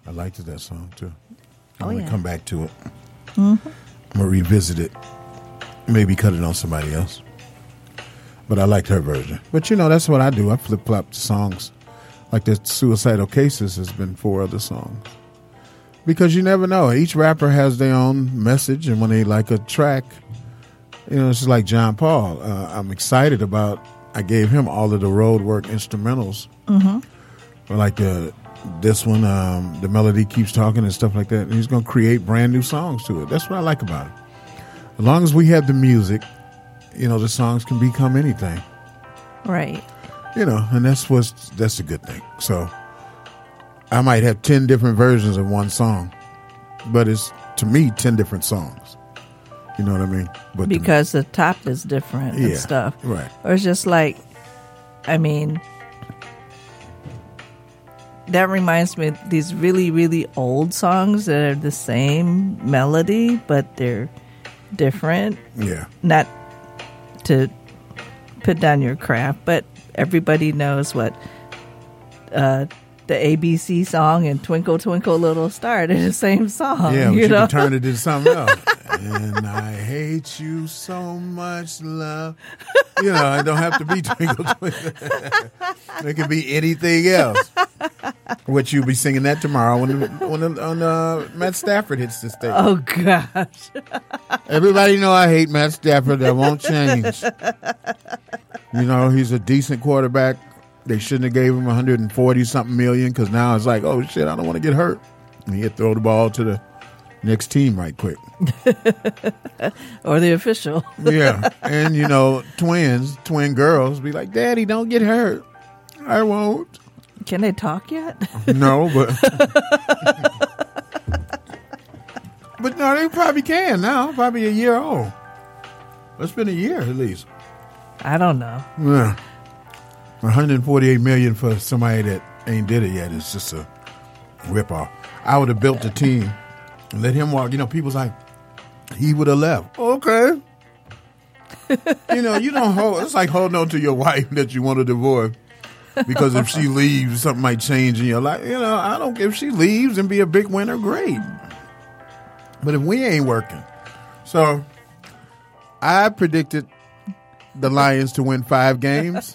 I liked that song, too. I'm oh, going to yeah. come back to it. Mm-hmm. I'm going to revisit it. Maybe cut it on somebody else. But I liked her version. But, you know, that's what I do. I flip-flop songs. Like the Suicidal Cases has been four other songs. Because you never know. Each rapper has their own message, and when they like a track, you know, it's just like John Paul. Uh, I'm excited about, I gave him all of the road work instrumentals. Mm-hmm. Or like the, this one, um, The Melody Keeps Talking and stuff like that. And he's going to create brand new songs to it. That's what I like about it. As long as we have the music, you know, the songs can become anything. Right. You know, and that's what's, that's a good thing. So I might have ten different versions of one song, but it's, to me, ten different songs. You know what I mean? But because the top is different yeah, and stuff. Right. Or it's just like, I mean, that reminds me of these really, really old songs that are the same melody, but they're different. Yeah. Not to put down your craft, but everybody knows what Uh, the A B C song and Twinkle Twinkle Little Star. They're the same song. Yeah, but you, you know? Can turn it into something else. And I hate you so much, love. You know, it don't have to be Twinkle Twinkle. It could be anything else. Which you'll be singing that tomorrow when when on, uh, Matt Stafford hits the stage. Oh, gosh. Everybody know I hate Matt Stafford. That won't change. You know, he's a decent quarterback. They shouldn't have gave him one hundred forty something million because now it's like, oh shit, I don't want to get hurt. And he'd throw the ball to the next team right quick. Or the official. Yeah. And, you know, twins, twin girls be like, Daddy, don't get hurt. I won't. Can they talk yet? No, but. But no, they probably can now. Probably a year old. It's been a year at least. I don't know. Yeah. one hundred forty-eight million dollars for somebody that ain't did it yet. It's just a ripoff. I would have built the team and let him walk. You know, people's like, he would have left. Okay. You know, you don't hold. It's like holding on to your wife that you want to divorce. Because if she leaves, something might change in your life. You know, I don't care if she leaves and be a big winner, great. But if we ain't working. So I predicted the Lions to win five games,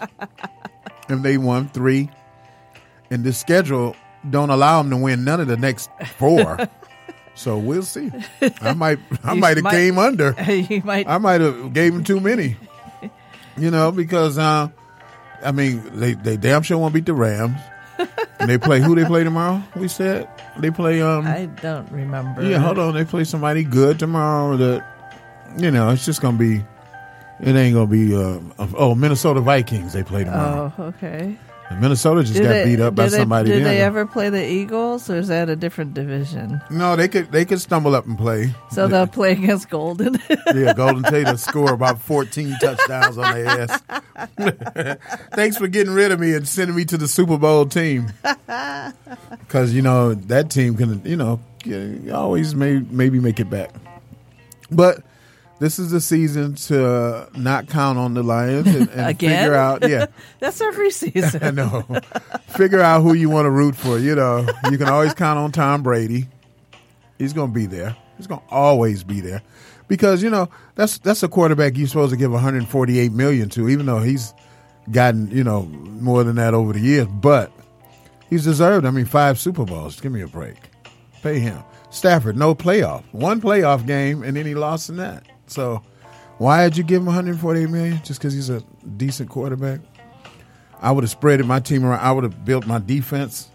and they won three. And the schedule don't allow them to win none of the next four. So we'll see. I might I might have came under. You might. I might have gave them too many. You know, because... Uh, I mean, they, they damn sure won't beat the Rams. And they play, who they play tomorrow? We said they play. Um, I don't remember. Yeah, hold on. They play somebody good tomorrow. That, you know, it's just gonna be. It ain't gonna be. Uh, oh, Minnesota Vikings. They play tomorrow. Oh, okay. And Minnesota just did got they, beat up by they, somebody. Did they ever play the Eagles, or is that a different division? No, they could they could stumble up and play. So they'll they, play against Golden. Yeah, Golden Tate will score about fourteen touchdowns on their ass. Thanks for getting rid of me and sending me to the Super Bowl team. Because, you know, that team can, you know, always may, maybe make it back. But this is the season to not count on the Lions and, and figure out. Yeah, that's every season. I know. Figure out who you want to root for. You know, you can always count on Tom Brady. He's going to be there. He's going to always be there, because you know that's that's a quarterback you're supposed to give one hundred forty-eight million dollars to, even though he's gotten you know more than that over the years. But he's deserved. I mean, five Super Bowls. Give me a break. Pay him. Stafford, no playoff. One playoff game, and then he lost in that. So why did you give him one hundred forty-eight million dollars? Just because he's a decent quarterback? I would have spread my team around. I would have built my defense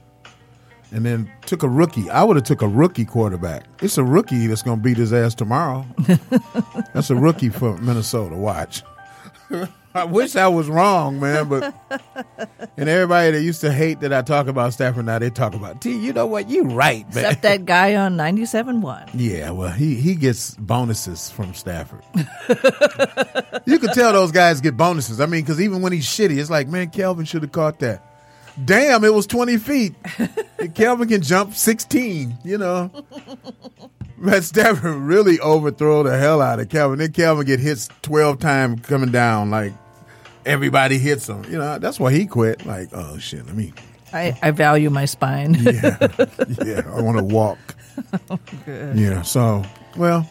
and then took a rookie. I would have took a rookie quarterback. It's a rookie that's going to beat his ass tomorrow. That's a rookie for Minnesota. Watch. I wish I was wrong, man. But and everybody that used to hate that I talk about Stafford, now they talk about, T, you know what? You right, man. Except that guy on ninety-seven point one. Yeah, well, he, he gets bonuses from Stafford. You could tell those guys get bonuses. I mean, because even when he's shitty, it's like, man, Kelvin should have caught that. Damn, it was twenty feet. Kelvin can jump sixteen, you know. Matt Stafford really overthrow the hell out of Kelvin. Then Kelvin get hits twelve times coming down, like everybody hits him. You know, that's why he quit. Like, oh shit, let me. I, I value my spine. yeah, yeah. I want to walk. Oh, good. Yeah. So, well,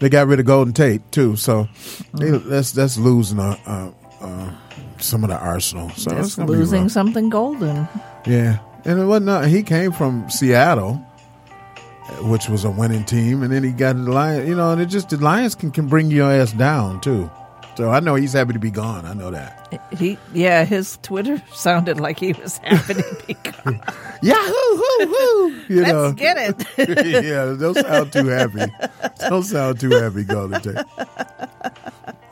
they got rid of Golden Tate too. So, they, mm. that's that's losing a, a, a, some of the arsenal. So that's it's losing something golden. Yeah, and it wasn't. He came from Seattle, which was a winning team, and then he got the Lions. You know, and it just, the Lions can, can bring your ass down, too. So I know he's happy to be gone. I know that. He, yeah, his Twitter sounded like he was happy to be gone. Yahoo, hoo, hoo. You Let's know. Get it. Yeah, don't sound too happy. Don't sound too happy, Golden Tate.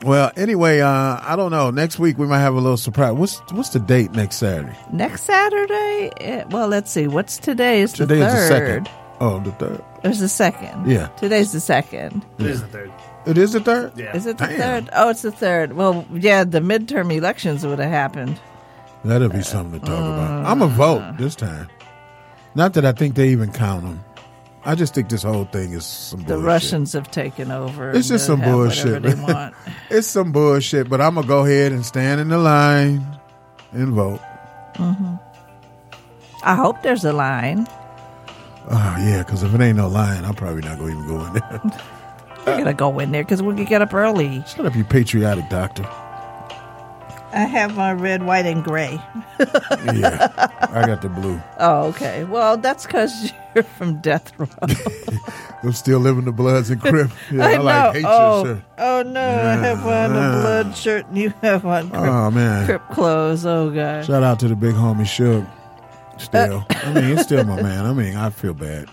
Well, anyway, uh, I don't know. Next week we might have a little surprise. What's what's the date next Saturday? Next Saturday? It, well, let's see. What's today? It's today the third. Today is the second. Oh, the third. It was the second. Yeah. Today's the second. It yeah. is the third. It is the third? Yeah. Is it the Damn. third? Oh, it's the third. Well, yeah, the midterm elections would have happened. That'll be uh, something to talk uh, about. I'm going to vote this time. Not that I think they even count them. I just think this whole thing is some bullshit. The Russians have taken over. It's just some bullshit. They want. It's some bullshit, but I'm going to go ahead and stand in the line and vote. Mm-hmm. I hope there's a line. Oh, yeah, because if it ain't no line, I'm probably not going to even go in there. We're going to go in there because we can get up early. Shut up, you patriotic doctor. I have my red, white, and gray. Yeah, I got the blue. Oh, okay. Well, that's because you're from Death Row. I'm still living the Bloods and Crips. Yeah, I, I like hate oh, your shirt. Oh, no, yeah. I have on a Blood shirt and you have on Crip, oh, man. Crip clothes. Oh, God. Shout out to the big homie Suge. Still, I mean, it's still my man. I mean, I feel bad.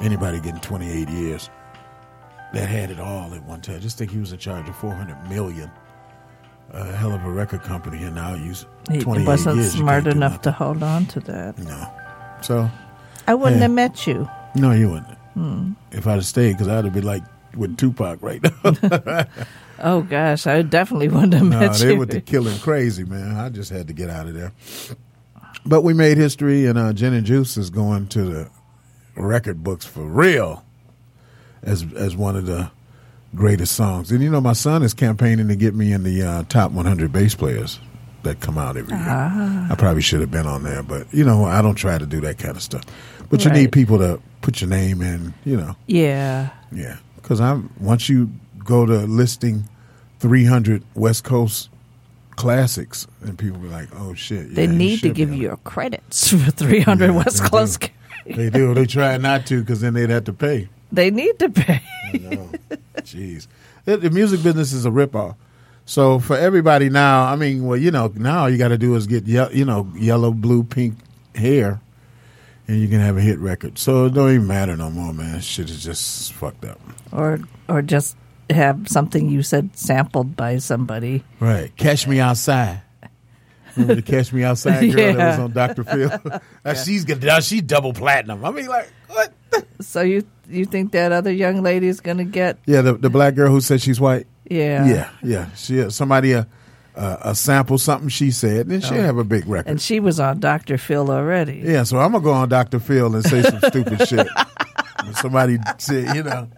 Anybody getting twenty-eight years that had it all at one time. I just think he was in charge of four hundred million dollars. A hell of a record company, and now he's twenty-eight years. He wasn't smart enough to hold on to that. No. So. I wouldn't yeah. have met you. No, you wouldn't. Hmm. If I'd have stayed, because I'd have been like with Tupac right now. Oh, gosh. I definitely wouldn't have met you. No, they were the killing crazy, man. I just had to get out of there. But we made history, and uh, Jenny and Juice is going to the record books for real as as one of the greatest songs. And, you know, my son is campaigning to get me in the uh, top one hundred bass players that come out every year. Ah. I probably should have been on there, but, you know, I don't try to do that kind of stuff. But right. You need people to put your name in, you know. Yeah. Yeah. Because I'm once you go to listing three hundred West Coast classics, and people be like, oh, shit. Yeah, they need to give you your credits for three hundred yeah, West Coast classics. They do. They try not to because then they'd have to pay. They need to pay. I know. Jeez. It, the music business is a ripoff. So for everybody now, I mean, well, you know, now all you got to do is get, ye- you know, yellow, blue, pink hair, and you can have a hit record. So it don't even matter no more, man. Shit is just fucked up. Or or just have something you said sampled by somebody. Right. Catch Me Outside. Remember the Catch Me Outside girl yeah. that was on Doctor Phil? yeah. She's gonna, she's double platinum. I mean, like, what? So you you think that other young lady is going to get? Yeah, the, the black girl who said she's white. Yeah. Yeah, yeah. She, somebody uh, uh, sample something she said, and then she'll oh. have a big record. And she was on Doctor Phil already. Yeah, so I'm going to go on Doctor Phil and say some stupid shit. And somebody said, you know,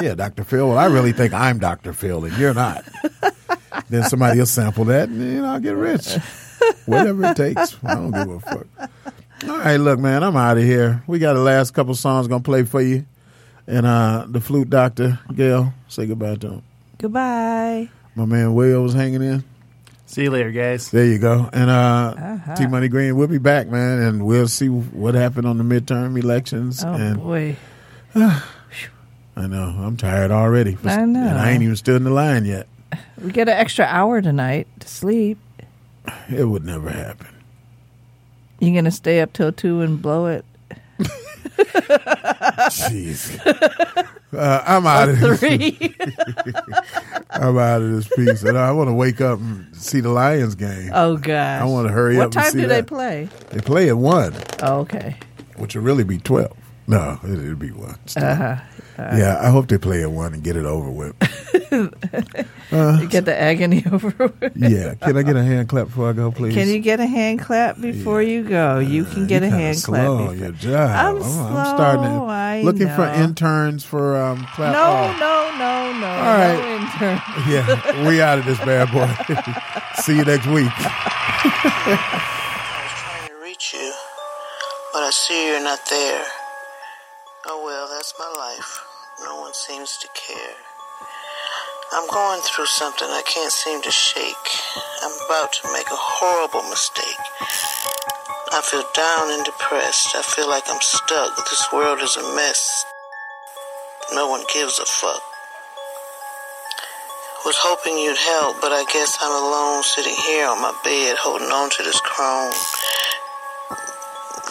yeah, Doctor Phil, well, I really think I'm Doctor Phil, and you're not. Then somebody will sample that, and you know, I'll get rich. Whatever it takes. I don't give a fuck. All right, look, man, I'm out of here. We got the last couple songs going to play for you. And uh, the flute doctor, Gail, say goodbye to him. Goodbye. My man Will was hanging in. See you later, guys. There you go. And uh, uh-huh. T Money Green, we'll be back, man, and we'll see what happened on the midterm elections. Oh and, boy! Uh, I know. I'm tired already. For, I know. And I ain't even stood in the line yet. We get an extra hour tonight to sleep. It would never happen. You're gonna stay up till two and blow it. Jeez. Uh, I'm out of this. I'm out of this piece, and I want to wake up and see the Lions game. Oh gosh! I want to hurry what up. What time and see do that. They play? They play at one. Oh, okay. Which will really be twelve. No, it, it'll be one. Uh-huh. Uh, yeah, I hope they play at one and get it over with. uh, you get the agony over with. Yeah. Can I get a hand clap before I go, please? Can you get a hand clap before yeah. you go? You can uh, get a hand slow clap. Before. Your job. I'm, I'm, slow, I'm starting to, I looking know. for interns for um, clap. No, off. no, no, no. All right. No interns. Yeah, we out of this bad boy. See you next week. I was trying to reach you, but I see you're not there. Oh well, that's my life. No one seems to care. I'm going through something I can't seem to shake. I'm about to make a horrible mistake. I feel down and depressed. I feel like I'm stuck. This world is a mess. No one gives a fuck. Was hoping you'd help, but I guess I'm alone sitting here on my bed holding on to this crone.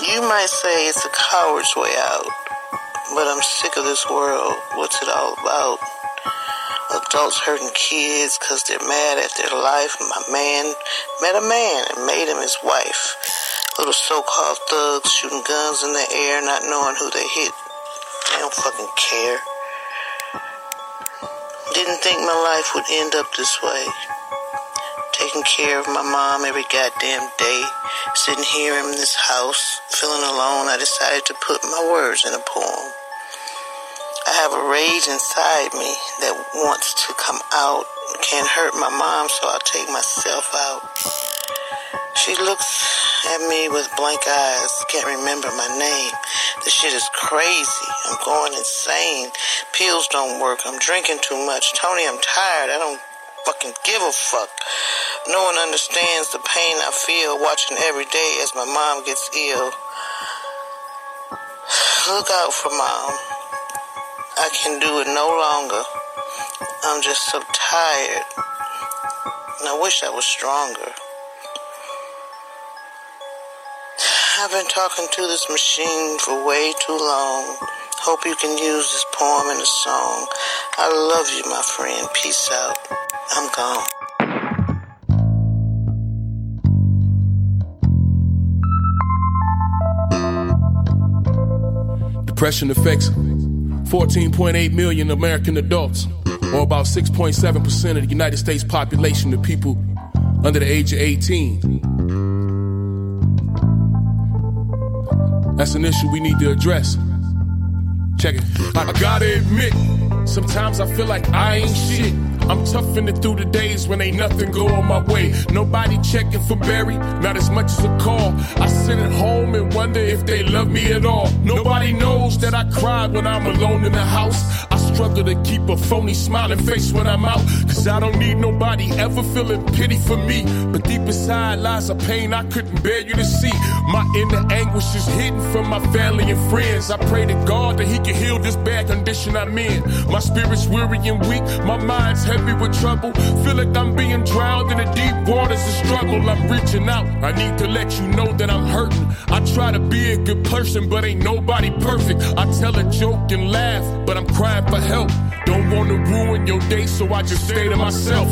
You might say it's a coward's way out. But I'm sick of this world. What's it all about? Adults hurting kids because they're mad at their life. My man met a man and made him his wife. Little so-called thugs shooting guns in the air, not knowing who they hit. They don't fucking care. Didn't think my life would end up this way. Taking care of my mom every goddamn day. Sitting here in this house, feeling alone, I decided to put my words in a poem. I have a rage inside me that wants to come out. Can't hurt my mom, so I'll take myself out. She looks at me with blank eyes. Can't remember my name. This shit is crazy. I'm going insane. Pills don't work. I'm drinking too much. Tony, I'm tired. I don't fucking give a fuck. No one understands the pain I feel watching every day as my mom gets ill. Look out for mom. I can do it no longer. I'm just so tired. And I wish I was stronger. I've been talking to this machine for way too long. Hope you can use this poem in a song. I love you, my friend. Peace out. I'm gone. Depression affects fourteen point eight million American adults, or about six point seven percent of the United States population of people under the age of eighteen. That's an issue we need to address. Check it. I gotta admit, sometimes I feel like I ain't shit. I'm toughing it through the days when ain't nothing going my way. Nobody checking for Barry, not as much as a call. I sit at home and wonder if they love me at all. Nobody knows that I cried when I'm alone in the house. I struggle to keep a phony smiling face when I'm out, 'cause I don't need nobody ever feeling pity for me. But deep inside lies a pain I couldn't bear you to see. My inner anguish is hidden from my family and friends. I pray to God that he can heal this bad condition I'm in. My spirit's weary and weak, my mind's heavy with trouble. Feel like I'm being drowned in the deep waters of struggle. I'm reaching out, I need to let you know that I'm hurting. I try to be a good person, but ain't nobody perfect. I tell a joke and laugh, but I'm crying for help. Don't want to ruin your day, so I just stay to myself.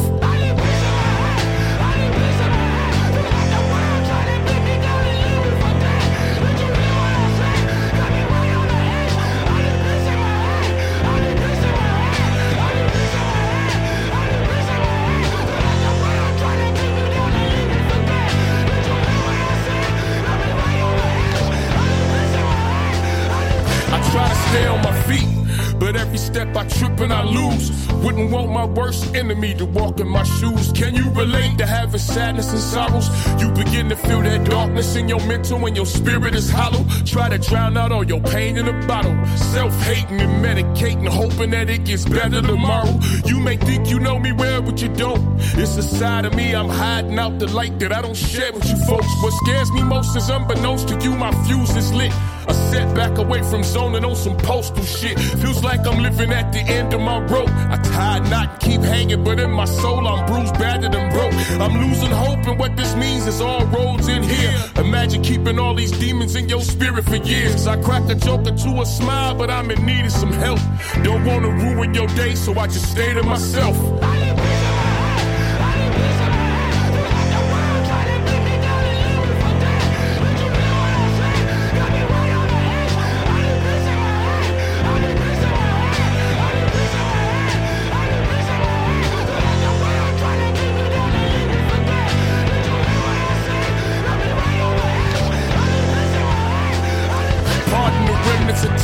Step I trip and I lose. Wouldn't want my worst enemy to walk in my shoes. Can you relate to having sadness and sorrows? You begin to feel that darkness in your mental and your spirit is hollow. Try to drown out all your pain in a bottle, self-hating and medicating, hoping that it gets better tomorrow. You may think you know me well, but you don't. It's a side of me I'm hiding out the light that I don't share with you folks. What scares me most is unbeknownst to you, my fuse is lit. A setback away from zoning on some postal shit. Feels like I'm living at the end of my rope. I tie a knot, keep hanging, but in my soul I'm bruised, battered, and broke. I'm losing hope, and what this means is all roads in here. Imagine keeping all these demons in your spirit for years. I cracked a joke into a smile, but I'm in need of some help. Don't want to ruin your day, so I just stay to myself.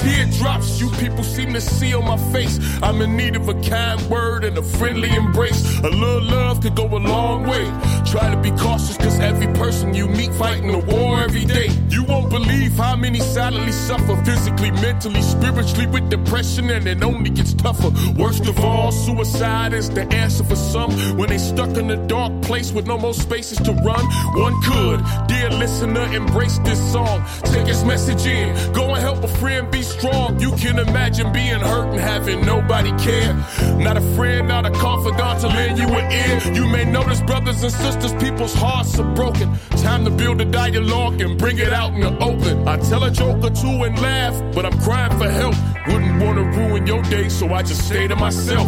Teardrops you people seem to see on my face. I'm in need of a kind word and a friendly embrace. A little love could go a long way. Try to be cautious, 'cause every person you meet fighting a war every day. You won't believe how many silently suffer physically, mentally, spiritually with depression, and it only gets tougher. Worst of all, suicide is the answer for some when they stuck in a dark place with no more spaces to run. One could, dear listener, embrace this song. Take his message in, go and help a friend be strong. You can imagine being hurt and having nobody care. Not a friend, not a confidant to lend you an ear. You may notice, brothers and sisters, people's hearts are broken. Time to build a dialogue and bring it out in the open. I tell a joke or two and laugh, but I'm crying for help. Wouldn't want to ruin your day, so I just stay to myself.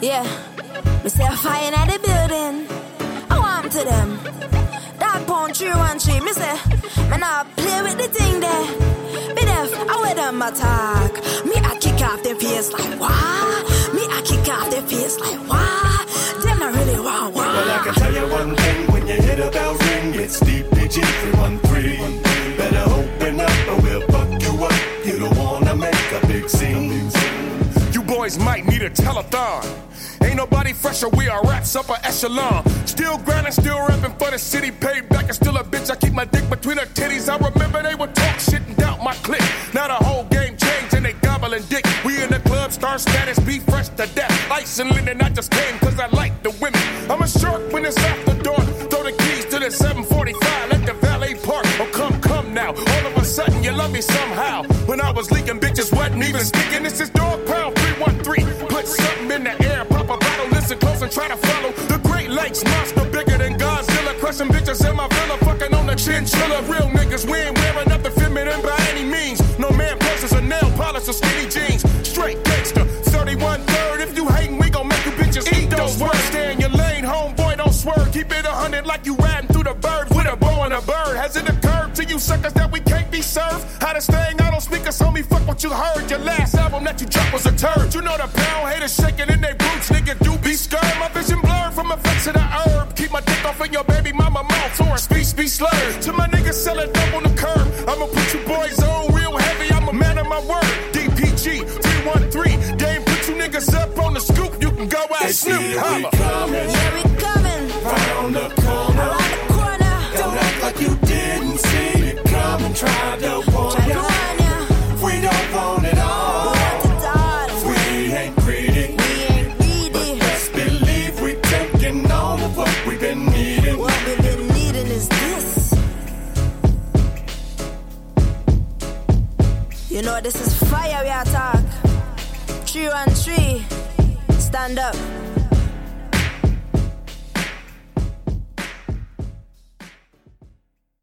Yeah, me say a fire in the building. I want to them. Dog Pound three one three. Me say, me nah play with the thing there. Me deaf, I wear them attack. Me I kick off their face like wah. Me I kick off their face like wah. Them not really wah wah. Well, I can tell you one thing, when you hear the bell ring, it's D P G three one three. Better open up or we'll fuck you up. You don't wanna make a big scene. You boys might need a telethon. Ain't nobody fresher, we are rats upper echelon. Still grinding, still rapping for the city. Paid back and still a bitch. I keep my dick between her titties. I remember they would talk shit and doubt my clique. Now the whole game changed and they gobbling dick. We in the club, star status, be fresh to death. Ice and linen, I just came cause I like the women. I'm a shark when it's after dawn. Throw the keys to the seven forty-five at the valet park. Oh, come, come now. All of a sudden you love me somehow. When I was leaking, bitches wasn't even speaking. This is Dog Pound three one three. Put something in the air, pop a bottle, listen close and try to follow. The Great Lakes monster bigger than Godzilla. Crushing bitches in my villa, fucking on the chinchilla. Real niggas, we ain't wearing nothing feminine by any means. No man purses or nail polish or skinny jeans. Straight gangster, thirty-one third. If you hatin', we gon' make you bitches eat those words. Stay in your lane, homeboy, don't swerve. Keep it a hundred like you riding through the burbs with a bow and a bird. Has it occurred to you suckers that we can't be served? How this thing out on sneakers, homie, fuck what you heard. Your last album that you dropped was a turd. You know the pound haters shaking in their boots, nigga, do be scared. My vision blurred from a fix to the herb. Keep my dick off in your baby mama mouth, or speech be slurred. To my niggas selling dope on the curb, I'ma put you boys on real heavy, I'm a man of my word. D P G three one three, Dame put you niggas up on the scoop, you can go out and snoop. Here we coming, here we coming, round the corner, around the corner. Don't act like you didn't see it coming, try to warn ya. We don't want it all. You know this is fire we attack. Three one three, stand up.